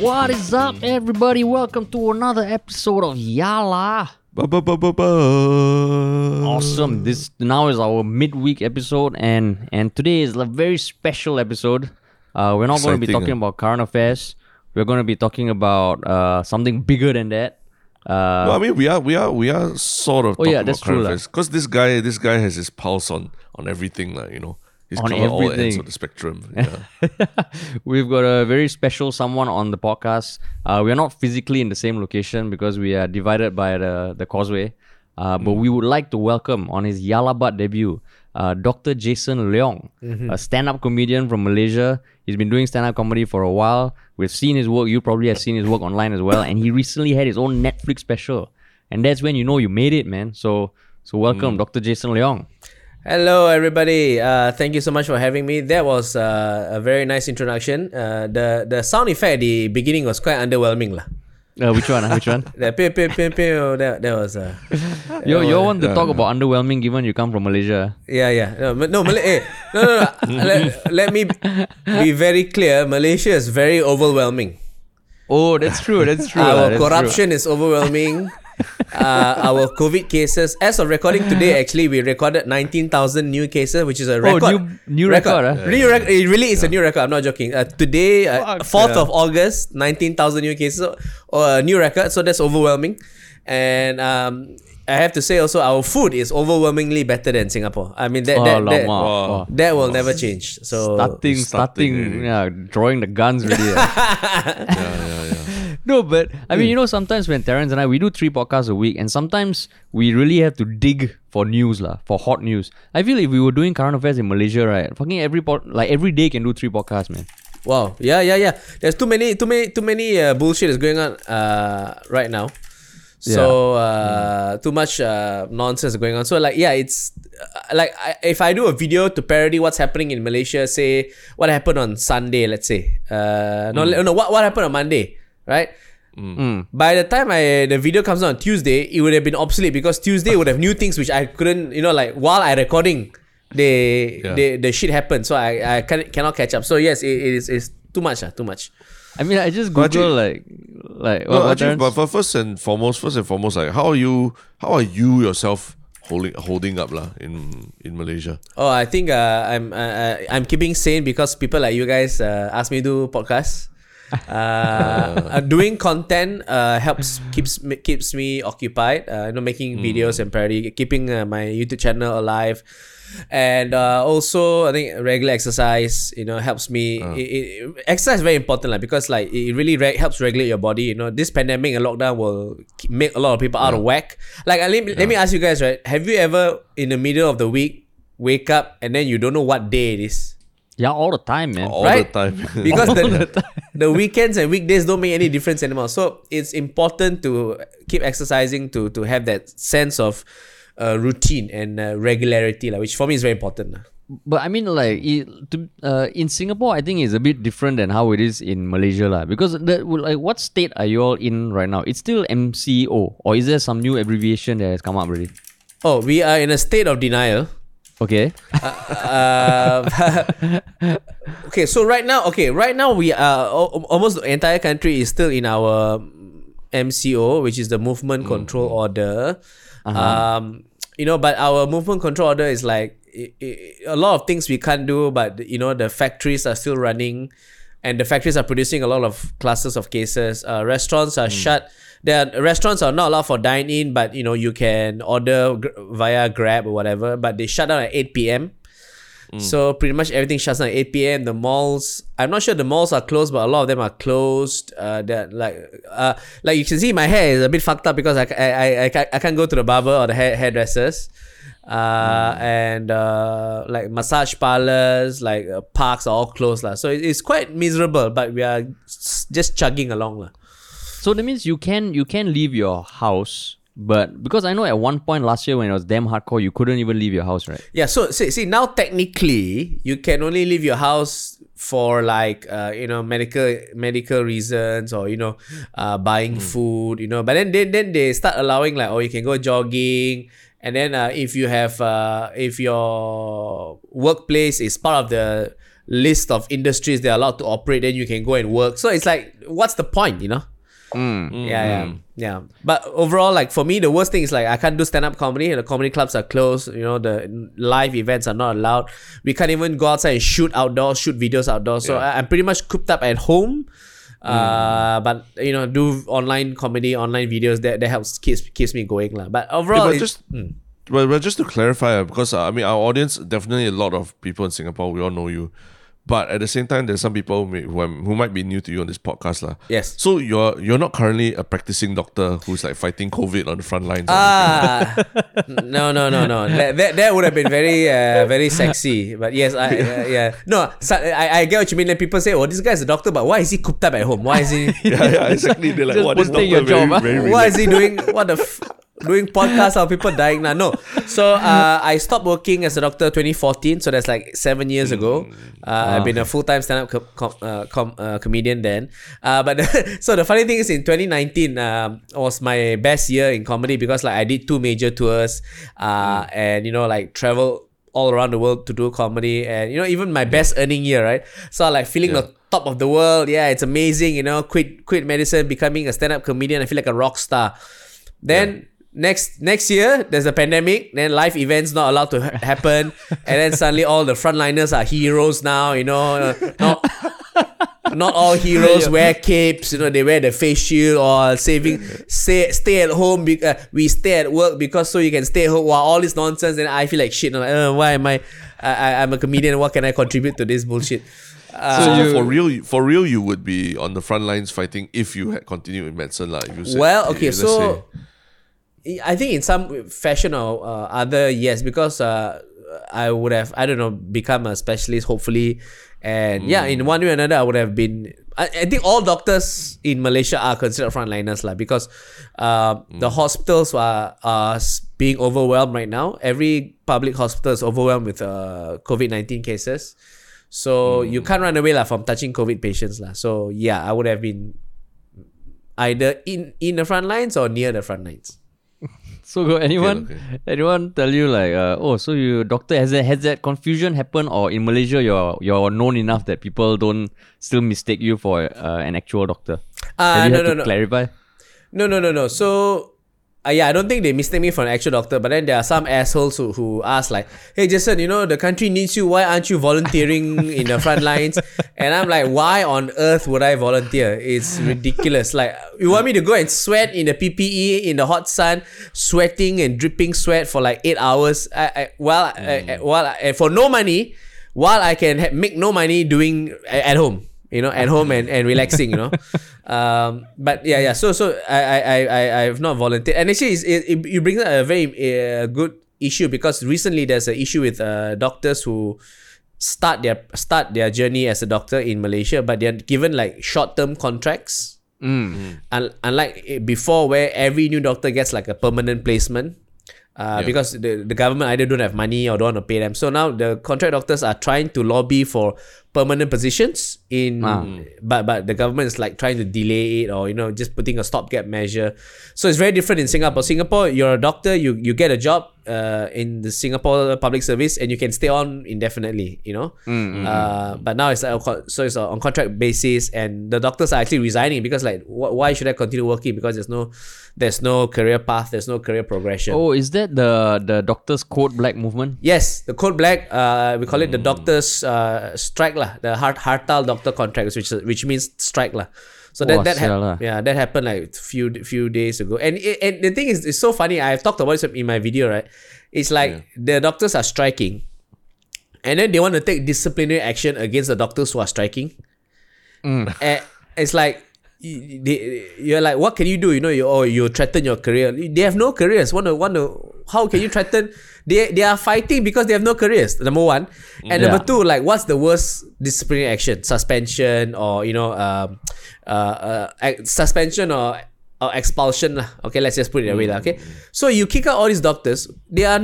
What is up, everybody? Welcome to another episode of Yala. Awesome. This now is our midweek episode, and today is a very special episode. We're not going to be talking about current affairs. We're going to be talking about something bigger than that. Well, I mean, we are sort of talking about current affairs because this guy has his pulse on everything, like, you know. He's on everything. All ends of the spectrum. Yeah. We've got a very special someone on the podcast. We're not physically in the same location because we are divided by the causeway. But we would like to welcome on his Yalabat debut, Dr. Jason Leong, a stand-up comedian from Malaysia. He's been doing stand-up comedy for a while. We've seen his work. You probably have seen his work online as well. And he recently had his own Netflix special. And that's when you know you made it, man. So welcome, Dr. Jason Leong. Hello, everybody. Thank you so much for having me. That was a very nice introduction. The sound effect at the beginning was quite underwhelming, lah. Which one? Which one? The pew, pew, pew, pew, that was. You want to talk about underwhelming, given you come from Malaysia? Yeah. No. let me be very clear. Malaysia is very overwhelming. Oh, that's true. Our corruption is overwhelming. Our COVID cases, as of recording today, actually we recorded 19,000 new cases, which is a record. New record. It really is a new record. I'm not joking. Today, 4th of August, 19,000 new cases, a new record. So that's overwhelming. And I have to say also, our food is overwhelmingly better than Singapore. I mean, that will never change. So starting, drawing the guns really. No, but I mean, you know, sometimes when Terrence and I, we do 3 podcasts a week, and sometimes we really have to dig for news, for hot news. I feel if we were doing current affairs in Malaysia, right, fucking every day can do 3 podcasts, man. Wow, yeah. There's too many bullshit is going on right now. So too much nonsense going on. So it's like if I do a video to parody what's happening in Malaysia, say what happened on Sunday, let's say. What happened on Monday? Right? By the time the video comes out on Tuesday, it would have been obsolete because Tuesday would have new things which I couldn't, while I recording, the shit happened. So I cannot catch up. So yes, it's too much. I mean, I just Google but first and foremost, like how are you yourself holding up in Malaysia? Oh, I think I'm keeping sane because people like you guys ask me to do podcasts. Doing content helps keeps me occupied. Making videos and parody, keeping my YouTube channel alive, and also I think regular exercise. Helps me. Exercise is very important, because it really helps regulate your body. This pandemic and lockdown will make a lot of people out of whack. Let me ask you guys, right? Have you ever in the middle of the week wake up and then you don't know what day it is? Yeah, all the time, man. Because the weekends and weekdays don't make any difference anymore. So it's important to keep exercising to have that sense of routine and regularity, which for me is very important. But I mean, in Singapore, I think it's a bit different than how it is in Malaysia, because what state are you all in right now? It's still MCO, or is there some new abbreviation that has come up already? Oh, we are in a state of denial. Okay. Okay. So right now we are almost the entire country is still in our MCO, which is the Movement Control Order. But our Movement Control Order is a lot of things we can't do. But the factories are still running, and the factories are producing a lot of clusters of cases. Restaurants are shut. The restaurants are not allowed for dine-in, but you can order via Grab or whatever. But they shut down at 8 p.m. So pretty much everything shuts down at 8 p.m. The malls, I'm not sure the malls are closed, but a lot of them are closed. You can see my hair is a bit fucked up because I can't go to the barber or the hairdressers. And massage parlors, parks are all closed, So it's quite miserable, but we are just chugging along, So that means you can leave your house, but because I know at one point last year when it was damn hardcore, you couldn't even leave your house, right? Yeah. So see now technically you can only leave your house for medical reasons or buying food, But then they start allowing you can go jogging, and then if your workplace is part of the list of industries they're allowed to operate, then you can go and work. So it's like, what's the point, you know? Yeah. But overall, like for me, the worst thing is like I can't do stand-up comedy. The comedy clubs are closed. You know, the live events are not allowed. We can't even go outside and shoot outdoors, shoot videos outdoors. So I'm pretty much cooped up at home. But you know, do online comedy, online videos. That helps keeps me going, lah. But overall, yeah, but just to clarify, because I mean, our audience, definitely a lot of people in Singapore. We all know you. But at the same time, there's some people who might be new to you on this podcast. La. Yes. So you're not currently a practicing doctor who's like fighting COVID on the front lines. No. That would have been very sexy. But yes, I. No, so I get what you mean. Like people say, oh, this guy's a doctor, but why is he cooped up at home? Why is he... exactly. They're like, what is doctor very why is he doing... What the... doing podcasts, how people dying now. No. So I stopped working as a doctor 2014. So that's like 7 years ago. I've been a full-time stand-up comedian then. So the funny thing is in 2019 was my best year in comedy because like I did 2 major tours and you know like travel all around the world to do comedy and you know even my best earning year, right? So like feeling the top of the world. Yeah, it's amazing, you know, quit medicine, becoming a stand-up comedian. I feel like a rock star. Then... Next year, there's a pandemic. Then live events not allowed to happen. And then suddenly all the frontliners are heroes now, you know. Not all heroes wear capes, you know. They wear the face shield or stay at home. We stay at work because so you can stay at home. Wow, all this nonsense. And I feel like shit. I'm like, why am I'm a comedian. What can I contribute to this bullshit? So for real, you would be on the front lines fighting if you had continued in medicine. Like, if you said, well, okay, so... I think in some fashion or other, yes, because I would have, I don't know, become a specialist, hopefully. And yeah, in one way or another, I would have been... I think all doctors in Malaysia are considered frontliners lah, because the hospitals are being overwhelmed right now. Every public hospital is overwhelmed with COVID-19 cases. So you can't run away lah, from touching COVID patients lah. So yeah, I would have been either in the front lines or near the front lines. So anyone tell you like so you doctor has that confusion happen, or in Malaysia you're known enough that people don't still mistake you for an actual doctor? No. Clarify. No. So I don't think they mistake me for an actual doctor, but then there are some assholes who ask like, hey Jason, you know the country needs you, why aren't you volunteering in the front lines? And I'm like, why on earth would I volunteer? It's ridiculous. Like, you want me to go and sweat in the PPE in the hot sun, sweating and dripping sweat for like 8 hours for no money, while I can make no money doing at home, you know, at home and relaxing, you know. But yeah. So I have not volunteered. And actually, it brings up a very good issue, because recently there's an issue with doctors who start their journey as a doctor in Malaysia, but they're given like short-term contracts. Unlike before, where every new doctor gets like a permanent placement because the government either don't have money or don't want to pay them. So now the contract doctors are trying to lobby for permanent positions in but the government is like trying to delay it, or you know, just putting a stopgap measure. So it's very different in Singapore. Singapore, you're a doctor, you get a job in the Singapore public service and you can stay on indefinitely, you know. But now it's like, so it's on contract basis, and the doctors are actually resigning because like, why should I continue working? Because there's no career path, there's no career progression. Oh, is that the doctors' code black movement? Yes, the code black. We call it the doctors' strike. The Hartal doctor contracts, which means strike lah. So that happened like few days ago. And the thing is, it's so funny. I've talked about this in my video, right? It's like the doctors are striking, and then they want to take disciplinary action against the doctors who are striking. And it's like, you're like, what can you do? You know, you threaten your career. They have no careers. How can you threaten? They are fighting because they have no careers. Number one, and number two, like, what's the worst disciplinary action? Suspension, or you know, suspension or expulsion. Okay, let's just put it that way. Okay, so you kick out all these doctors. There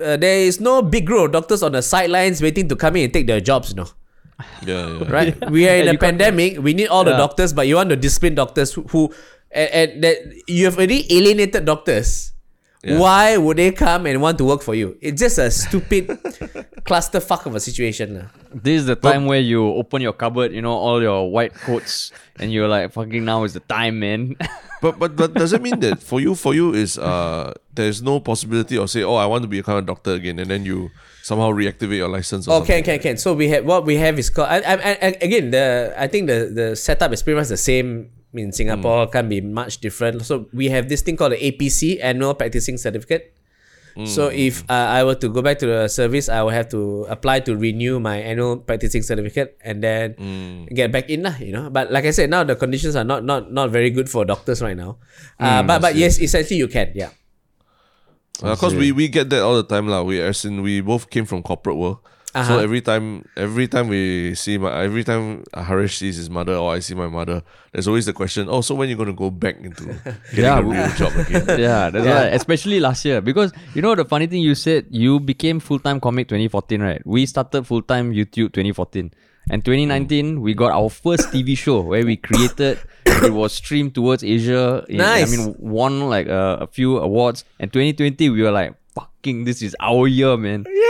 is no big group of doctors on the sidelines waiting to come in and take their jobs. You know. Yeah. Right. Yeah. We are in a pandemic. We need all the doctors, but you want to discipline doctors who and that you have already alienated doctors Yeah. Why would they come and want to work for you? It's just a stupid clusterfuck of a situation. This is the time where you open your cupboard, you know, all your white coats, and you're like, fucking now is the time, man. But does it mean that for you is there's no possibility of say, oh, I want to become a doctor again, and then you somehow reactivate your license? Or something? Can. So what we have is called. I think the setup is pretty much the same. In Singapore, can't be much different. So we have this thing called the APC, annual practicing certificate. So if I were to go back to the service, I would have to apply to renew my annual practicing certificate and then get back in lah, you know. But like I said, now the conditions are not very good for doctors right now. But yes, essentially you can, yeah. Of course, we get that all the time lah. We both came from corporate world. Uh-huh. So every time Harish sees his mother or I see my mother, there's always the question, oh, so when are you going to go back into getting a real job again? Yeah, that's right. Especially last year. Because, you know, the funny thing you said, you became full-time comic 2014, right? We started full-time YouTube 2014. And 2019, we got our first TV show where we created, it was streamed towards Asia. Nice. I mean, won like a few awards. And 2020, we were like, fucking, this is our year, man. Yeah.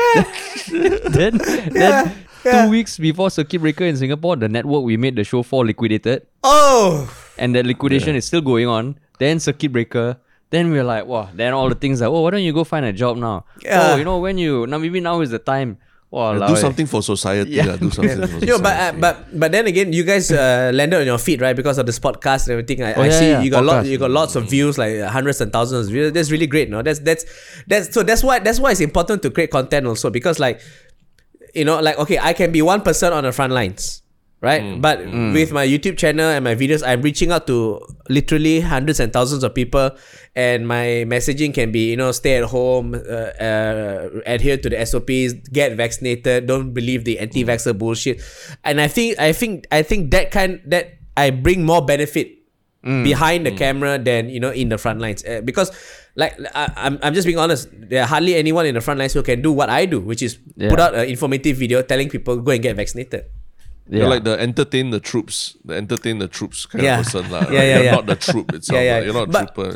Then 2 weeks before Circuit Breaker in Singapore, the network we made the show for liquidated. Oh. And that liquidation is still going on. Then Circuit Breaker. Then we're like, wow. Then all the things like, oh, why don't you go find a job now? Yeah. Oh, you know, maybe now is the time. Wow, do something for society. Yeah. Do something for society. But then again, you guys landed on your feet, right? Because of this podcast and everything. You got lots of views, like hundreds and thousands of views. That's really great, no? That's why it's important to create content also, because like, you know, like, okay, I can be one person on the front lines, right? But with my YouTube channel and my videos, I'm reaching out to literally hundreds and thousands of people, and my messaging can be, you know, stay at home, adhere to the SOPs, get vaccinated, don't believe the anti-vaxxer bullshit. And I think that I bring more benefit behind the camera than, you know, in the front lines, because like I'm just being honest, there are hardly anyone in the front lines who can do what I do, which is put out an informative video telling people go and get vaccinated. You're like the entertain the troops kind of person, like, You're not the troop itself. Like, you're not a trooper.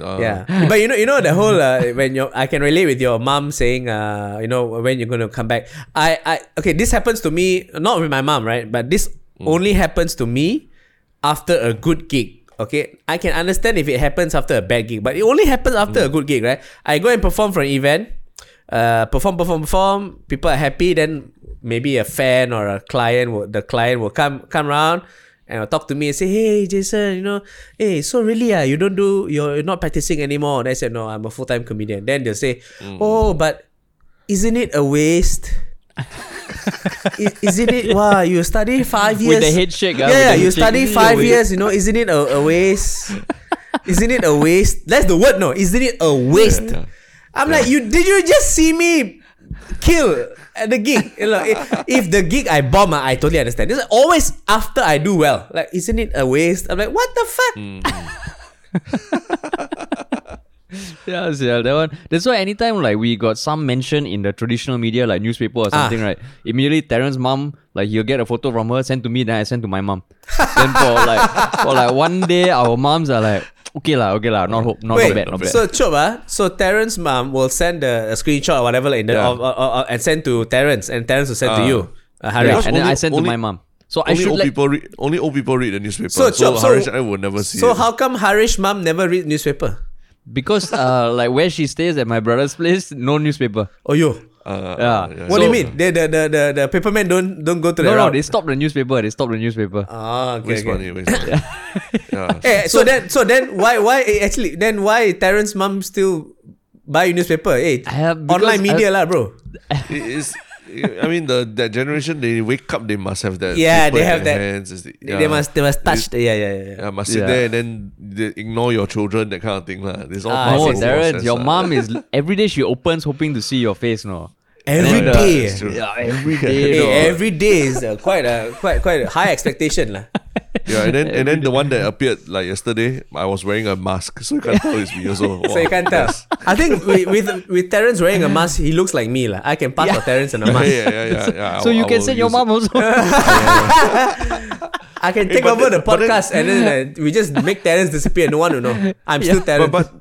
But you know the whole when you I can relate with your mom saying, you know, when you're going to come back. Okay, this happens to me, not with my mom, right? But this only happens to me after a good gig. Okay, I can understand if it happens after a bad gig, but it only happens after a good gig, right? I go and perform for an event. Perform. People are happy. Then maybe a fan or a client, the client will come around and will talk to me and say, "Hey, Jason, you know, hey, so really, you don't do, you're not practicing anymore." And I said, "No, I'm a full-time comedian." Then they'll say, "Oh, but isn't it a waste? Isn't it? Wow, you study 5 years with the head shake. You study 5 years. You know, isn't it a waste? Isn't it a waste? That's the word. No, isn't it a waste?" I'm like, did you just see me kill at the gig? You know, if the gig I bomb, I totally understand. It's like always after I do well. Like, isn't it a waste? I'm like, what the fuck? Yeah, that one. That's why anytime like we got some mention in the traditional media, like newspaper or something, right? Immediately Terrence's mom, like he'll get a photo from her, sent to me, then I send to my mom. Then for like one day, our moms are like, Okay lah. Not bad. So so Terrence's mom will send a screenshot or whatever like in the and send to Terrence, and Terrence will send to you, Harish, and then I send to my mom. So I should only old people read the newspaper. So Harish, I would never see. So how come Harish's mom never read newspaper? Because like where she stays at my brother's place, no newspaper. Oh yo. What do you mean? The papermen don't go to the route. No, they stop the newspaper. Ah, okay. Waste money. Yeah. Hey, so then why Terrence's mum still buy newspaper? Hey, online media lah, bro. I mean, that generation, they wake up, they must have that. Yeah, they have that. Hands. They must touch. Must sit there and then they ignore your children, that kind of thing lah. It's all part of the process. Your mom is every day she opens hoping to see your face, no. Every day. Hey, every day is quite a high expectation lah. Yeah, and then the one that appeared like yesterday, I was wearing a mask, so you can't tell it's me also. Wow. So you can't tell. I think with Terrence wearing a mask, he looks like me lah. I can pass for Terrence in a mask. Yeah. So I can send your mom also. I can take over the podcast, and then we just make Terrence disappear. No one will know. I'm still Terrence. But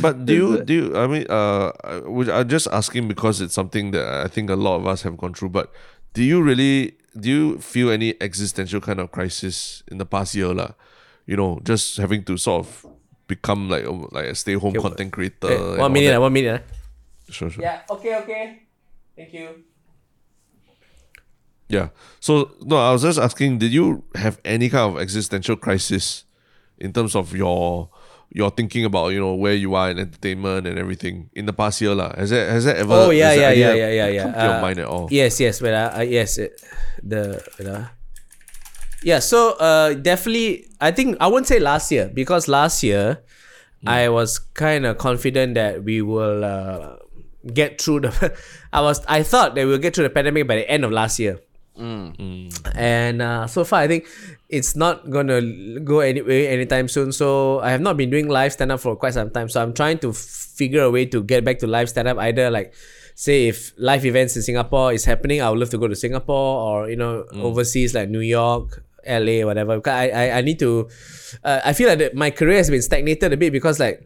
But do you, I mean, I'm just asking because it's something that I think a lot of us have gone through, but do you feel any existential kind of crisis in the past year, lah? You know, just having to sort of become like a stay-home content creator. Hey, one minute. Sure. Yeah, okay. Thank you. Yeah. So, no, I was just asking, did you have any kind of existential crisis in terms of your thinking about, you know, where you are in entertainment and everything in the past year, lah? Has that ever? Oh yeah. Come to your mind at all? Yes. So definitely, I think I won't say last year, because last year I was kind of confident that we will get through the. I thought that we'll get through the pandemic by the end of last year. And so far, I think it's not gonna go anywhere anytime soon. So I have not been doing live stand up for quite some time. So I'm trying to figure a way to get back to live stand up. Either like, say, if live events in Singapore is happening, I would love to go to Singapore, or overseas like New York, LA, whatever. Because I need to. I feel like my career has been stagnated a bit because the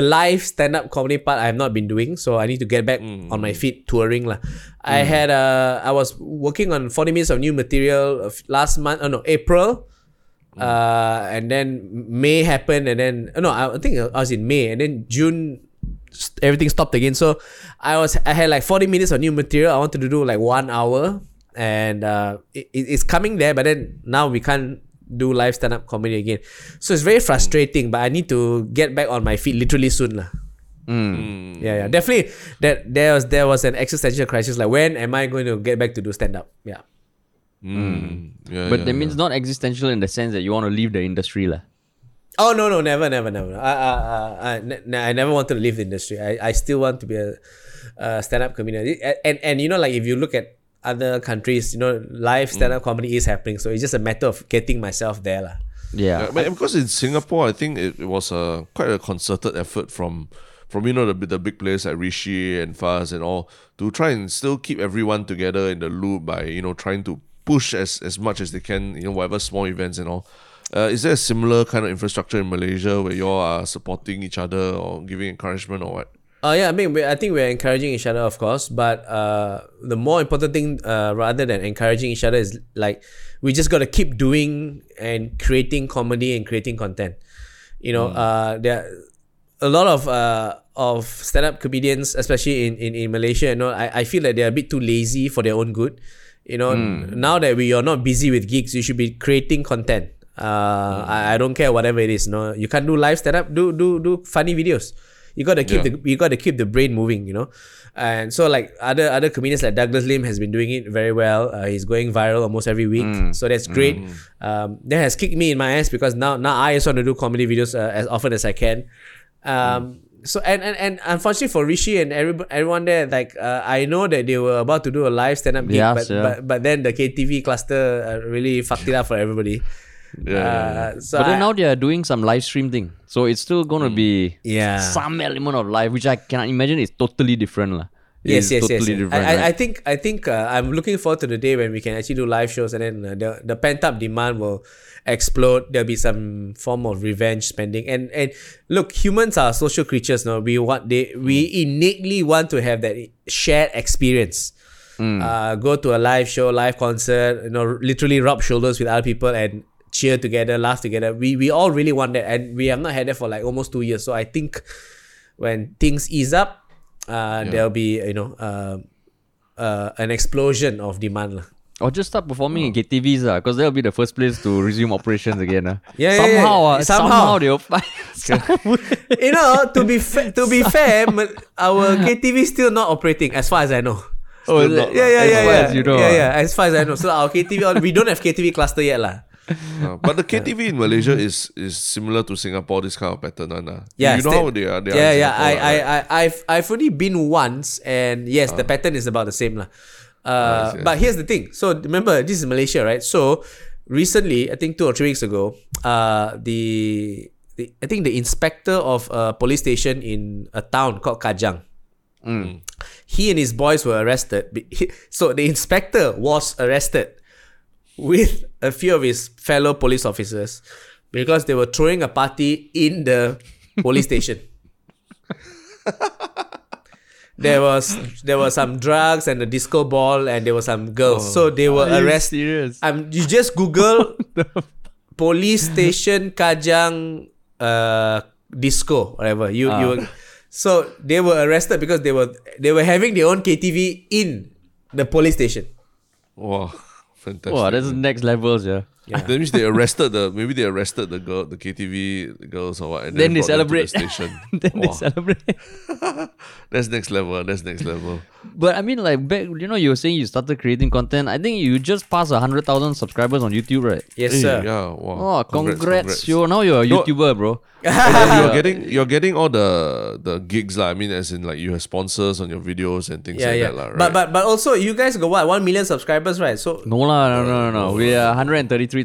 live stand up comedy part I have not been doing. So I need to get back on my feet touring lah. I was working on 40 minutes of new material last month. Oh no, April. And then May happened, and then I think I was in May, and then June. Everything stopped again. So I had like 40 minutes of new material. I wanted to do like 1 hour. And it's coming there, but then now we can't do live stand-up comedy again. So it's very frustrating, but I need to get back on my feet literally soon lah. Yeah. Definitely that there was an existential crisis, like when am I going to get back to do stand-up? Yeah. But that means not existential in the sense that you want to leave the industry lah. Oh no, never. I never wanted to leave the industry. I still want to be a stand-up comedian. And if you look at other countries, live stand-up comedy is happening, so it's just a matter of getting myself there lah. Yeah. But of course, in Singapore, I think it was quite a concerted effort from the big players like Rishi and Faz and all to try and still keep everyone together in the loop by trying to push as much as they can, whatever small events and all. Is there a similar kind of infrastructure in Malaysia where you all are supporting each other or giving encouragement or what? I think we're encouraging each other, of course. But the more important thing, rather than encouraging each other, is like we just got to keep doing and creating comedy and creating content. There are a lot of stand-up comedians, especially in Malaysia. I feel like they're a bit too lazy for their own good. Now that we are not busy with gigs, you should be creating content. I don't care whatever it is. No, you can't do live stand-up. Do funny videos. You gotta keep the brain moving, and so like other comedians like Douglas Lim has been doing it very well. He's going viral almost every week, so that's great. That has kicked me in my ass because now I just want to do comedy videos as often as I can. So and unfortunately for Rishi and everyone there, I know that they were about to do a live stand-up gig, but then the KTV cluster really fucked it up for everybody. So but then now they are doing some live stream thing, so it's still gonna be some element of live, which I can imagine is totally different lah. Yes. Different, right? I think I'm looking forward to the day when we can actually do live shows, and then the pent up demand will explode. There'll be some form of revenge spending, and look, humans are social creatures. No, we innately want to have that shared experience. Go to a live show, live concert. Literally rub shoulders with other people and cheer together, laugh together. We all really want that, and we have not had that for like almost 2 years. So I think when things ease up, there'll be an explosion of demand. Or just start performing in KTVs because that'll be the first place to resume operations again. Somehow they'll find. To be fair, our KTV is still not operating as far as I know. As far as I know. So our KTV, we don't have KTV cluster yet lah. But the KTV in Malaysia is similar to Singapore, this kind of pattern. How they are. I've only been once, and the pattern is about the same lah. But here's the thing. So remember, this is Malaysia, right? So recently, I think 2 or 3 weeks ago, the inspector of a police station in a town called Kajang. He and his boys were arrested. So the inspector was arrested with a few of his fellow police officers because they were throwing a party in the police station. There were some drugs and a disco ball, and there were some girls. Oh, so they were arrested. Serious? You just Google police station Kajang disco, whatever. So they were arrested because they were having their own KTV in the police station. Wow, fantastic! Wow, that's next levels, yeah. That means they arrested the girl, the KTV girls or what, and then they celebrate. The station. They celebrate. That's next level. But I mean, like back, you were saying you started creating content. I think you just passed 100,000 subscribers on YouTube, right? Yes, sir. Yeah. Wow. Oh, congrats. Yo, now you're a YouTuber, bro. You're getting all the gigs, lah. I mean, as in like you have sponsors on your videos and things like that, lah. Right? But also you guys got 1 million subscribers, right? So no. We are 133,000.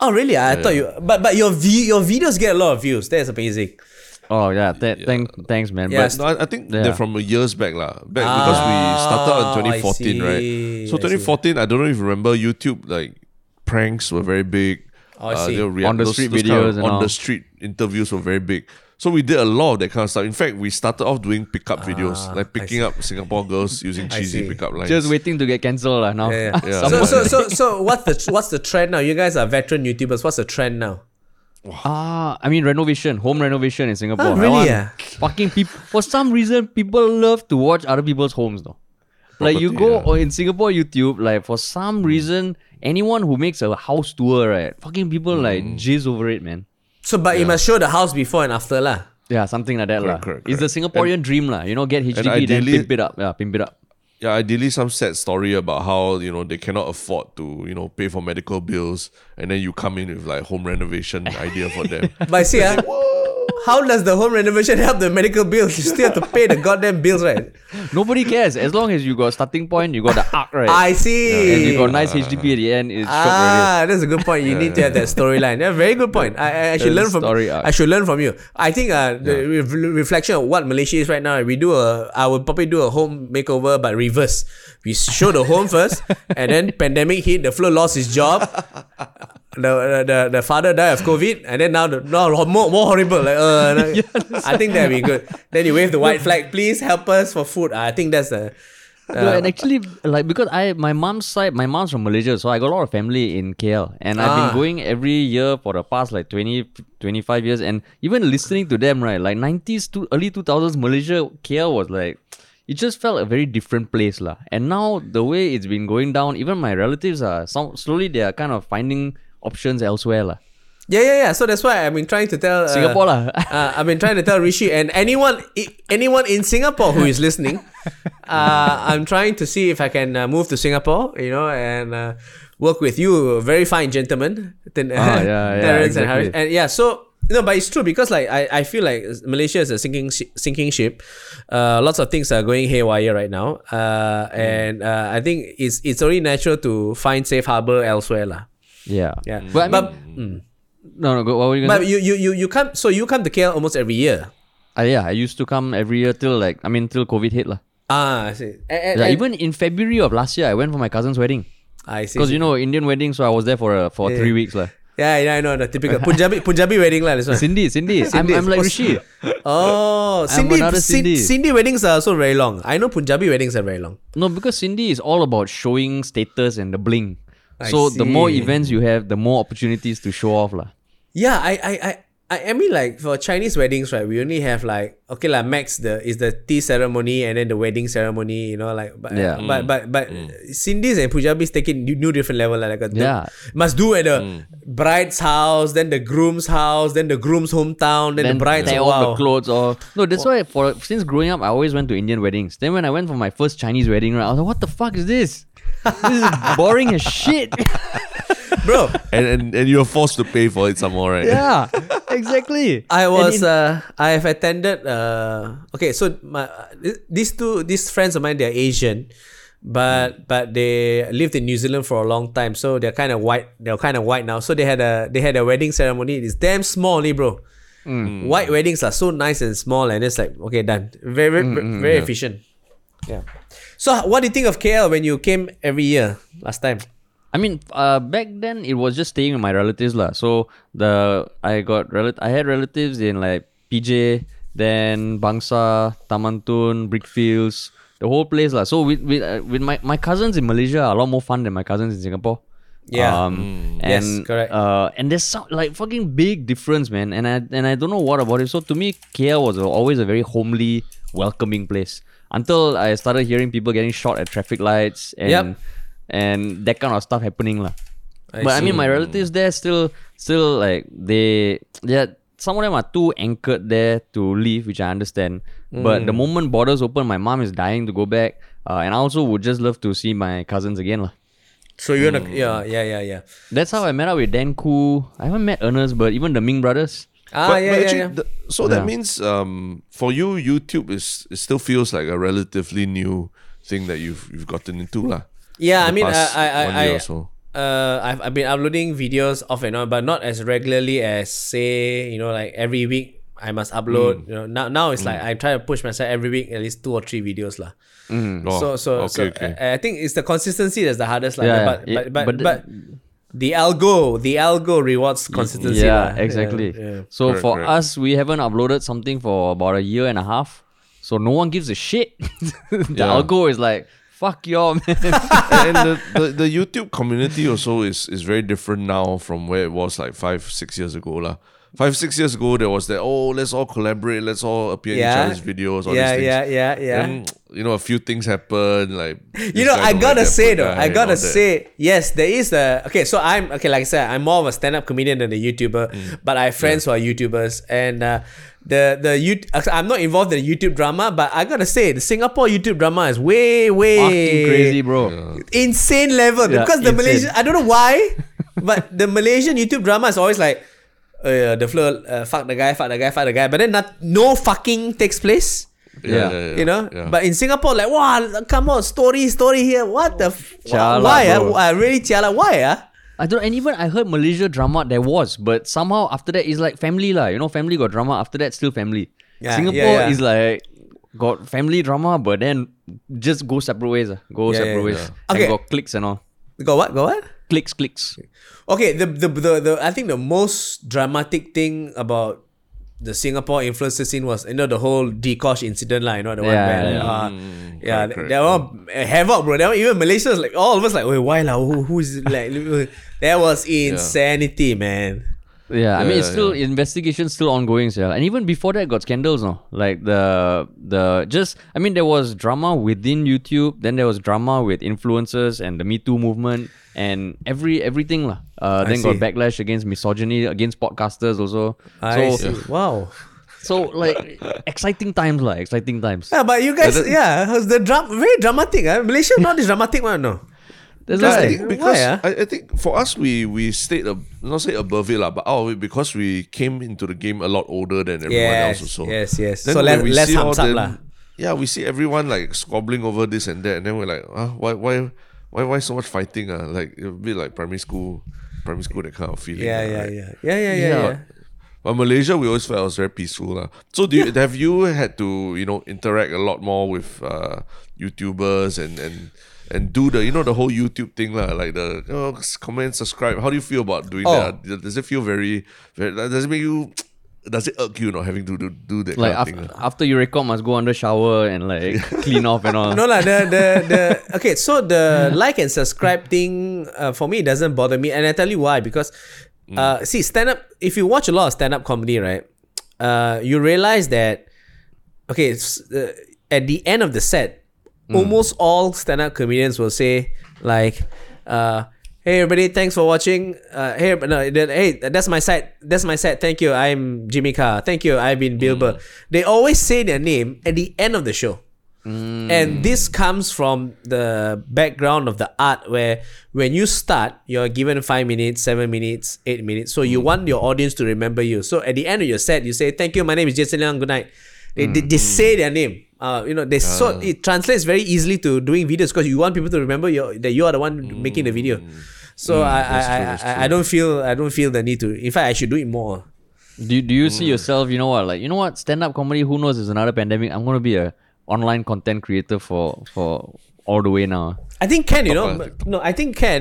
Oh really? I thought you. But your videos get a lot of views. That's amazing. Oh yeah, thanks man. Yeah. But no, I think they're from years back lah. Because we started in 2014, right? So 2014, I don't know if you remember, YouTube like pranks were very big. Oh, I see. On the street videos and on the street interviews were very big. So we did a lot of that kind of stuff. In fact, we started off doing pickup videos, like picking up Singapore girls using cheesy pickup lines. Just waiting to get cancelled now. Yeah. So what's the trend now? You guys are veteran YouTubers. What's the trend now? I mean home renovation in Singapore. Oh, really? Fucking people. For some reason, people love to watch other people's homes though. Property, like you go or in Singapore YouTube, like for some reason, anyone who makes a house tour, right? Fucking people like jizz over it, man. So, but you must show the house before and after lah. Yeah, something like that lah. It's the Singaporean dream lah. Get HDB ideally, then pimp it up. Yeah, pimp it up. Yeah, ideally some sad story about how, they cannot afford to, pay for medical bills, and then you come in with like home renovation idea for them. But see, how does the home renovation help the medical bills? You still have to pay the goddamn bills, right? Nobody cares. As long as you got a starting point, you got the arc, right? I see. And you got nice HDB at the end. It's that's a good point. You need to have that storyline. Yeah, very good point. I should learn from you. I think the reflection of what Malaysia is right now, I would probably do a home makeover, but reverse. We show the home first, and then pandemic hit, the floor lost his job. The father died of COVID, and then now more horrible. Like, I think that'd be good. Then you wave the white flag. Please help us for food. I think that's the. And actually, like because my mom's from Malaysia, so I got a lot of family in KL, and I've been going every year for the past like 20, 25 years, and even listening to them, right, like 90s to early 2000s, Malaysia KL was like. It just felt a very different place lah. And now the way it's been going down, even my relatives are slowly they are kind of finding options elsewhere lah. Yeah. So that's why I've been trying to tell Singapore lah. I've been trying to tell Rishi and anyone in Singapore who is listening. I'm trying to see if I can move to Singapore, and work with you, very fine gentlemen. Terrence exactly. And Harris. And yeah, so. No, but it's true because like I feel like Malaysia is a sinking ship. Lots of things are going haywire right now, and I think it's only natural to find safe harbor elsewhere lah. Yeah. But go. What were you gonna say? But you come. So you come to KL almost every year. I used to come every year till COVID hit lah. I see. And even in February of last year, I went for my cousin's wedding. I see. Because Indian wedding, so I was there for 3 weeks lah. Yeah, I know the typical Punjabi wedding lah. This one. Cindy. I'm like Rishi. Oh, Cindy. Cindy weddings are also very long. I know Punjabi weddings are very long. No, because Cindy is all about showing status and the bling. The more events you have, the more opportunities to show off lah. Yeah, I mean like for Chinese weddings, right? We only have like max the tea ceremony and then the wedding ceremony, Sindhis and Punjabis take it new different level must do at the bride's house, then the groom's house, then the groom's hometown, then the bride's house. All the clothes off. No, that's why since growing up I always went to Indian weddings. Then when I went for my first Chinese wedding, right, I was like, what the fuck is this? This is boring as shit. Bro, and you're forced to pay for it some more, right? Yeah, exactly. I have attended. So these friends of mine, they're Asian, but they lived in New Zealand for a long time, so they're kind of white. They're kind of white now. So they had a wedding ceremony. It's damn small, bro. White weddings are so nice and small, and it's like done. Very efficient. Yeah. So what do you think of KL when you came every year last time? I mean, back then it was just staying with my relatives lah. So I had relatives in like PJ, then Bangsa, Tamantun, Brickfields, the whole place lah. So with my cousins in Malaysia are a lot more fun than my cousins in Singapore. Yeah. Yes, correct. And there's some like fucking big difference, man. And I don't know what about it. So to me, KL was always a very homely, welcoming place until I started hearing people getting shot at traffic lights and that kind of stuff happening lah. I mean, my relatives there still like they some of them are too anchored there to leave, which I understand. But the moment borders open, my mom is dying to go back, and I also would just love to see my cousins again lah. So you're gonna yeah. That's how I met up with Dan Koo. I haven't met Ernest, but even the Ming brothers. That means for you, YouTube it still feels like a relatively new thing that you've gotten into lah. Yeah, I mean, I've been uploading videos off and on, but not as regularly as say, you know, like every week I must upload. You know, now it's like I try to push myself every week at least 2 or 3 videos lah. Okay. I think it's the consistency that's the hardest like, but the algo rewards consistency. Yeah, exactly. Yeah. So for us, we haven't uploaded something for about a year and a half. So no one gives a shit. Algo is like, fuck y'all, man. And the YouTube community also is very different now from where it was like 5-6 years ago lah. 5-6 years ago, there was that, let's all collaborate, let's all appear in each other's videos, all these things. And, you know, a few things happen, like... You know, I gotta say, yes, there is a... Okay, so like I said, I'm more of a stand-up comedian than a YouTuber, but I have friends who are YouTubers, and I'm not involved in the YouTube drama, but I gotta say, the Singapore YouTube drama is way... fucking crazy, bro. Yeah. Insane level, because the Malaysian... I don't know why, but the Malaysian YouTube drama is always like, the floor, fuck the guy. But then no fucking takes place. You know? Yeah. But in Singapore, like, wow, come on, story here. What the f... Chala, why? Really, Chala, why? I don't... And even I heard Malaysia drama, there was. But somehow after that, it's like family lah. You know, family got drama. After that, still family. Yeah, Singapore is like... Got family drama, but then just go separate ways. Go separate ways. Yeah. Okay. And got cliques and all. Got what? Clicks. Okay, the I think the most dramatic thing about the Singapore influencer scene was, you know, the whole Dikosh incident line, you know, they were all havoc, bro. Even Malaysia was like, all of us like, wait, why lah? Who's like? That was insanity, man. Yeah, I mean, it's still investigation's still ongoing, so. And even before that, got scandals, no? Like there was drama within YouTube, then there was drama with influencers and the Me Too movement and everything lah. Then got backlash against misogyny, against podcasters also. Wow. So like exciting times. Yeah, but you guys, the very dramatic. Malaysia not as dramatic one, no. I think for us, we stayed above it lah, but out of it because we came into the game a lot older than everyone else also. Yes. Then so less humps up lah. Yeah, we see everyone like squabbling over this and that, and then we're like, why so much fighting? Like it'll be like primary school that kind of feeling. Yeah. But Malaysia, we always felt it was very peaceful lah. So have you had to interact a lot more with YouTubers and do the, the whole YouTube thing lah, like the comment, subscribe. How do you feel about doing that? Does it feel very, very... Does it irk you not having to do that like kind of thing? After you record, must go under shower and like clean off and all. No lah, the okay. So the like and subscribe thing for me, it doesn't bother me, and I tell you why, because see, stand up. If you watch a lot of stand up comedy, right, you realize that at the end of the set. Almost all stand-up comedians will say like, "Hey everybody, thanks for watching. That's my set. Thank you. I'm Jimmy Carr. Thank you. I've been Bill Burr." They always say their name at the end of the show, and this comes from the background of the art where when you start, you're given 5 minutes, 7 minutes, 8 minutes. So you want your audience to remember you. So at the end of your set, you say, "Thank you. My name is Jason Leong. Good night." They say their name. So it translates very easily to doing videos because you want people to remember that you are the one making the video. So I don't feel the need to. In fact, I should do it more. Do you see yourself? You know what? Like, you know what? Stand up comedy. Who knows? Is another pandemic. I'm gonna be a online content creator for all the way now. I think can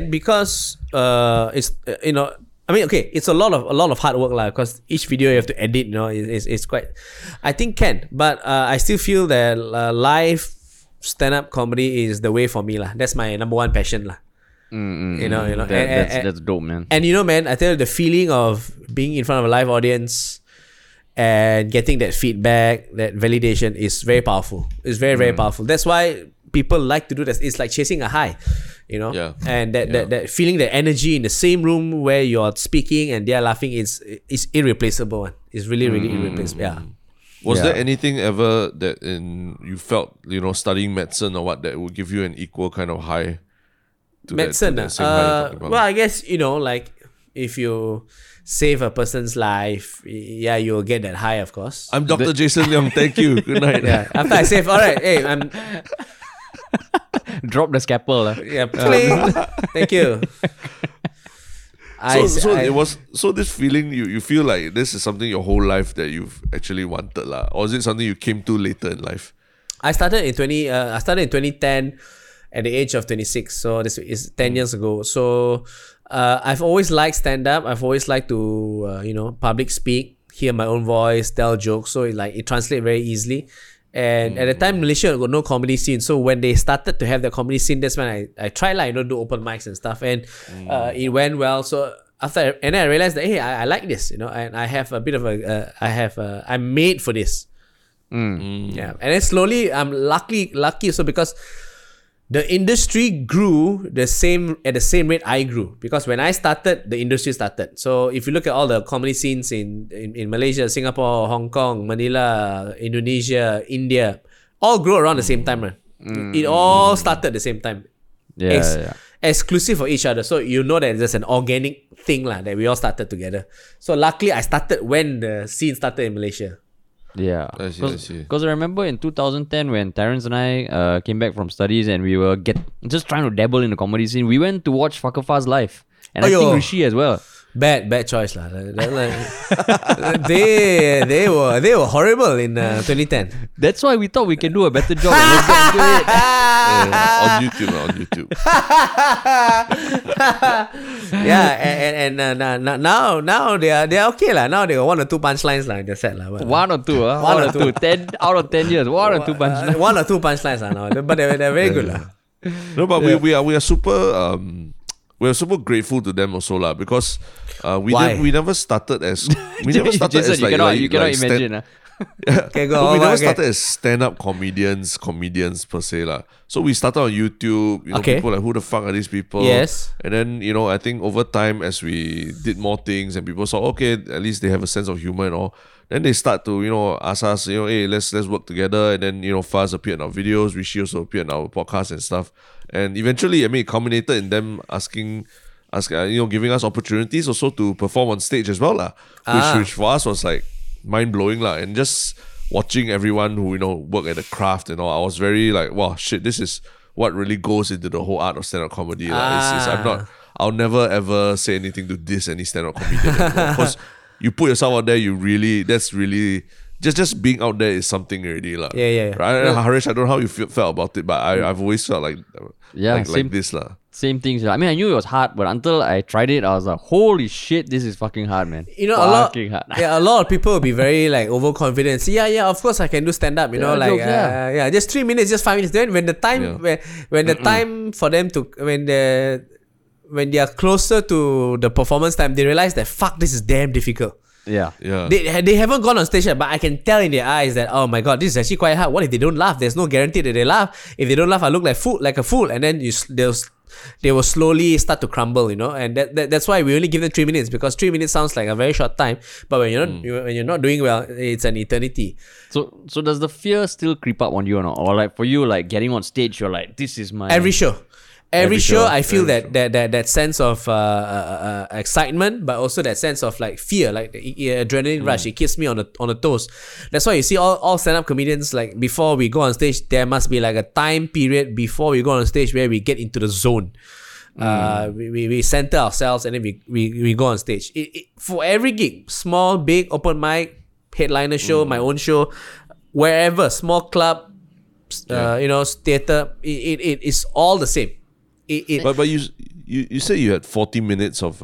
because I mean, okay, it's a lot of hard work lah. Because each video you have to edit, you know, it's quite. I think can, but I still feel that live stand-up comedy is the way for me lah. That's my number one passion lah. You know. That's dope, man. And you know, man, I tell you, the feeling of being in front of a live audience and getting that feedback, that validation is very powerful. It's very, very powerful. That's why people like to do this. It's like chasing a high, you know. Yeah. And that feeling, that energy in the same room where you're speaking and they're laughing is irreplaceable. It's really, really irreplaceable. Yeah. Was there anything ever that you felt, you know, studying medicine or what, that would give you an equal kind of high? Medicine. Well, I guess, you know, like if you save a person's life, yeah, you'll get that high, of course. I'm Dr. Jason Leong. Thank you. Good night. Yeah. After I save, all right. Hey, I'm. Drop the scalpel. Yeah, please. Thank you. So this feeling, you feel like this is something your whole life that you've actually wanted, lah, or is it something you came to later in life? I started in 2010. At the age of 26, so this is 10 years ago. So I've always liked stand-up. I've always liked to, you know, public speak, hear my own voice, tell jokes. So it translates very easily. And at the time, Malaysia got no comedy scene. So when they started to have the comedy scene, that's when I tried, like, you know, do open mics and stuff. And it went well. So after, and then I realized that, hey, I like this, you know, and I have a bit of I'm made for this. Yeah. And then slowly, I'm lucky. So because the industry grew at the same rate I grew, because when I started, the industry started. So if you look at all the comedy scenes in Malaysia, Singapore, Hong Kong, Manila, Indonesia, India, all grew around the same time, right? It all started the same time. Yeah, exclusive for each other. So you know that there's an organic thing lah, that we all started together. So luckily, I started when the scene started in Malaysia. Yeah, because I remember in 2010 when Terrence and I came back from studies and we were just trying to dabble in the comedy scene. We went to watch Fucker Faz live, and I think Rishi as well. Bad choice lah. Like, they were horrible in 2010. That's why we thought we can do a better job. Let's get into it. On YouTube. Yeah, and now they are okay lah. Now they got 1 or 2 punchlines lah in their set lah. But, 1 or 2. 1 or 2. 10 out of 10 years. 1 or 2 punchlines. 1 or 2 punchlines lah now. But they're very good lah. No, but we are super. We're super grateful to them also lah, because we never started as like, we never started as stand-up comedians per se lah. So we started on YouTube, you know, people like, who the fuck are these people? Yes. And then, you know, I think over time as we did more things and people saw, okay, at least they have a sense of humor and all, then they start to, you know, ask us, you know, hey, let's work together. And then, you know, Faz appeared in our videos, Rishi also appeared in our podcast and stuff. And eventually, I mean, it culminated in them asking, you know, giving us opportunities also to perform on stage as well lah, which for us was like mind-blowing lah. And just watching everyone who, you know, work at the craft and all, I was very like, wow, shit, this is what really goes into the whole art of stand-up comedy lah. I'll never ever say anything to diss any stand-up comedian. Of course, you put yourself out there, just being out there is something already lah. Yeah. Right? Yeah. Harish, I don't know how you felt about it, but I've always felt like this lah. Same things. I mean, I knew it was hard, but until I tried it, I was like, holy shit, this is fucking hard, man. You know, a lot of people will be very like overconfident. See, yeah, of course I can do stand up. You know, like just 3 minutes, just 5 minutes. Then when the time when they are closer to the performance time, they realize that fuck, this is damn difficult. Yeah. They haven't gone on stage yet, but I can tell in their eyes that, oh my god, this is actually quite hard. What if they don't laugh? There's no guarantee that they laugh. If they don't laugh, I look like a fool, and then they will slowly start to crumble, you know. And that's why we only give them 3 minutes, because 3 minutes sounds like a very short time, but when you're not doing well, it's an eternity. So does the fear still creep up on you or not? Or like for you, like getting on stage, you're like, this is my every show. I feel that sense of excitement, but also that sense of like fear, like adrenaline rush. It keeps me on the toes. That's why you see all stand-up comedians, like before we go on stage, there must be like a time period before we go on stage where we get into the zone. We center ourselves, and then we go on stage. It for every gig, small, big, open mic, headliner show, my own show, wherever, small club, you know, theater, it is all the same. But you say you had 40 minutes of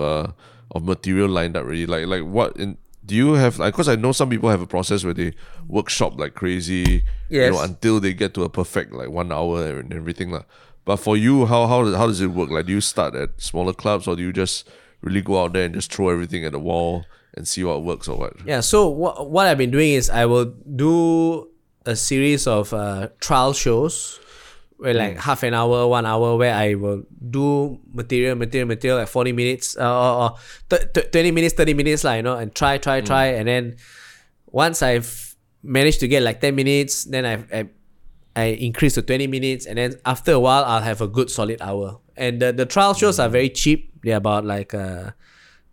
of material lined up already? Like what in, do you have, like, because I know some people have a process where they workshop like crazy, yes, you know, until they get to a perfect like 1 hour and everything lah. But for you, how does it work? Like, do you start at smaller clubs, or do you just really go out there and just throw everything at the wall and see what works or what? Yeah, so what I've been doing is I will do a series of trial shows where like half an hour, 1 hour, where I will do material like 40 minutes or 20 minutes, 30 minutes, like, you know, and try. And then once I've managed to get like 10 minutes, then I increase to 20 minutes, and then after a while, I'll have a good solid hour. And the trial shows are very cheap. They're about like 10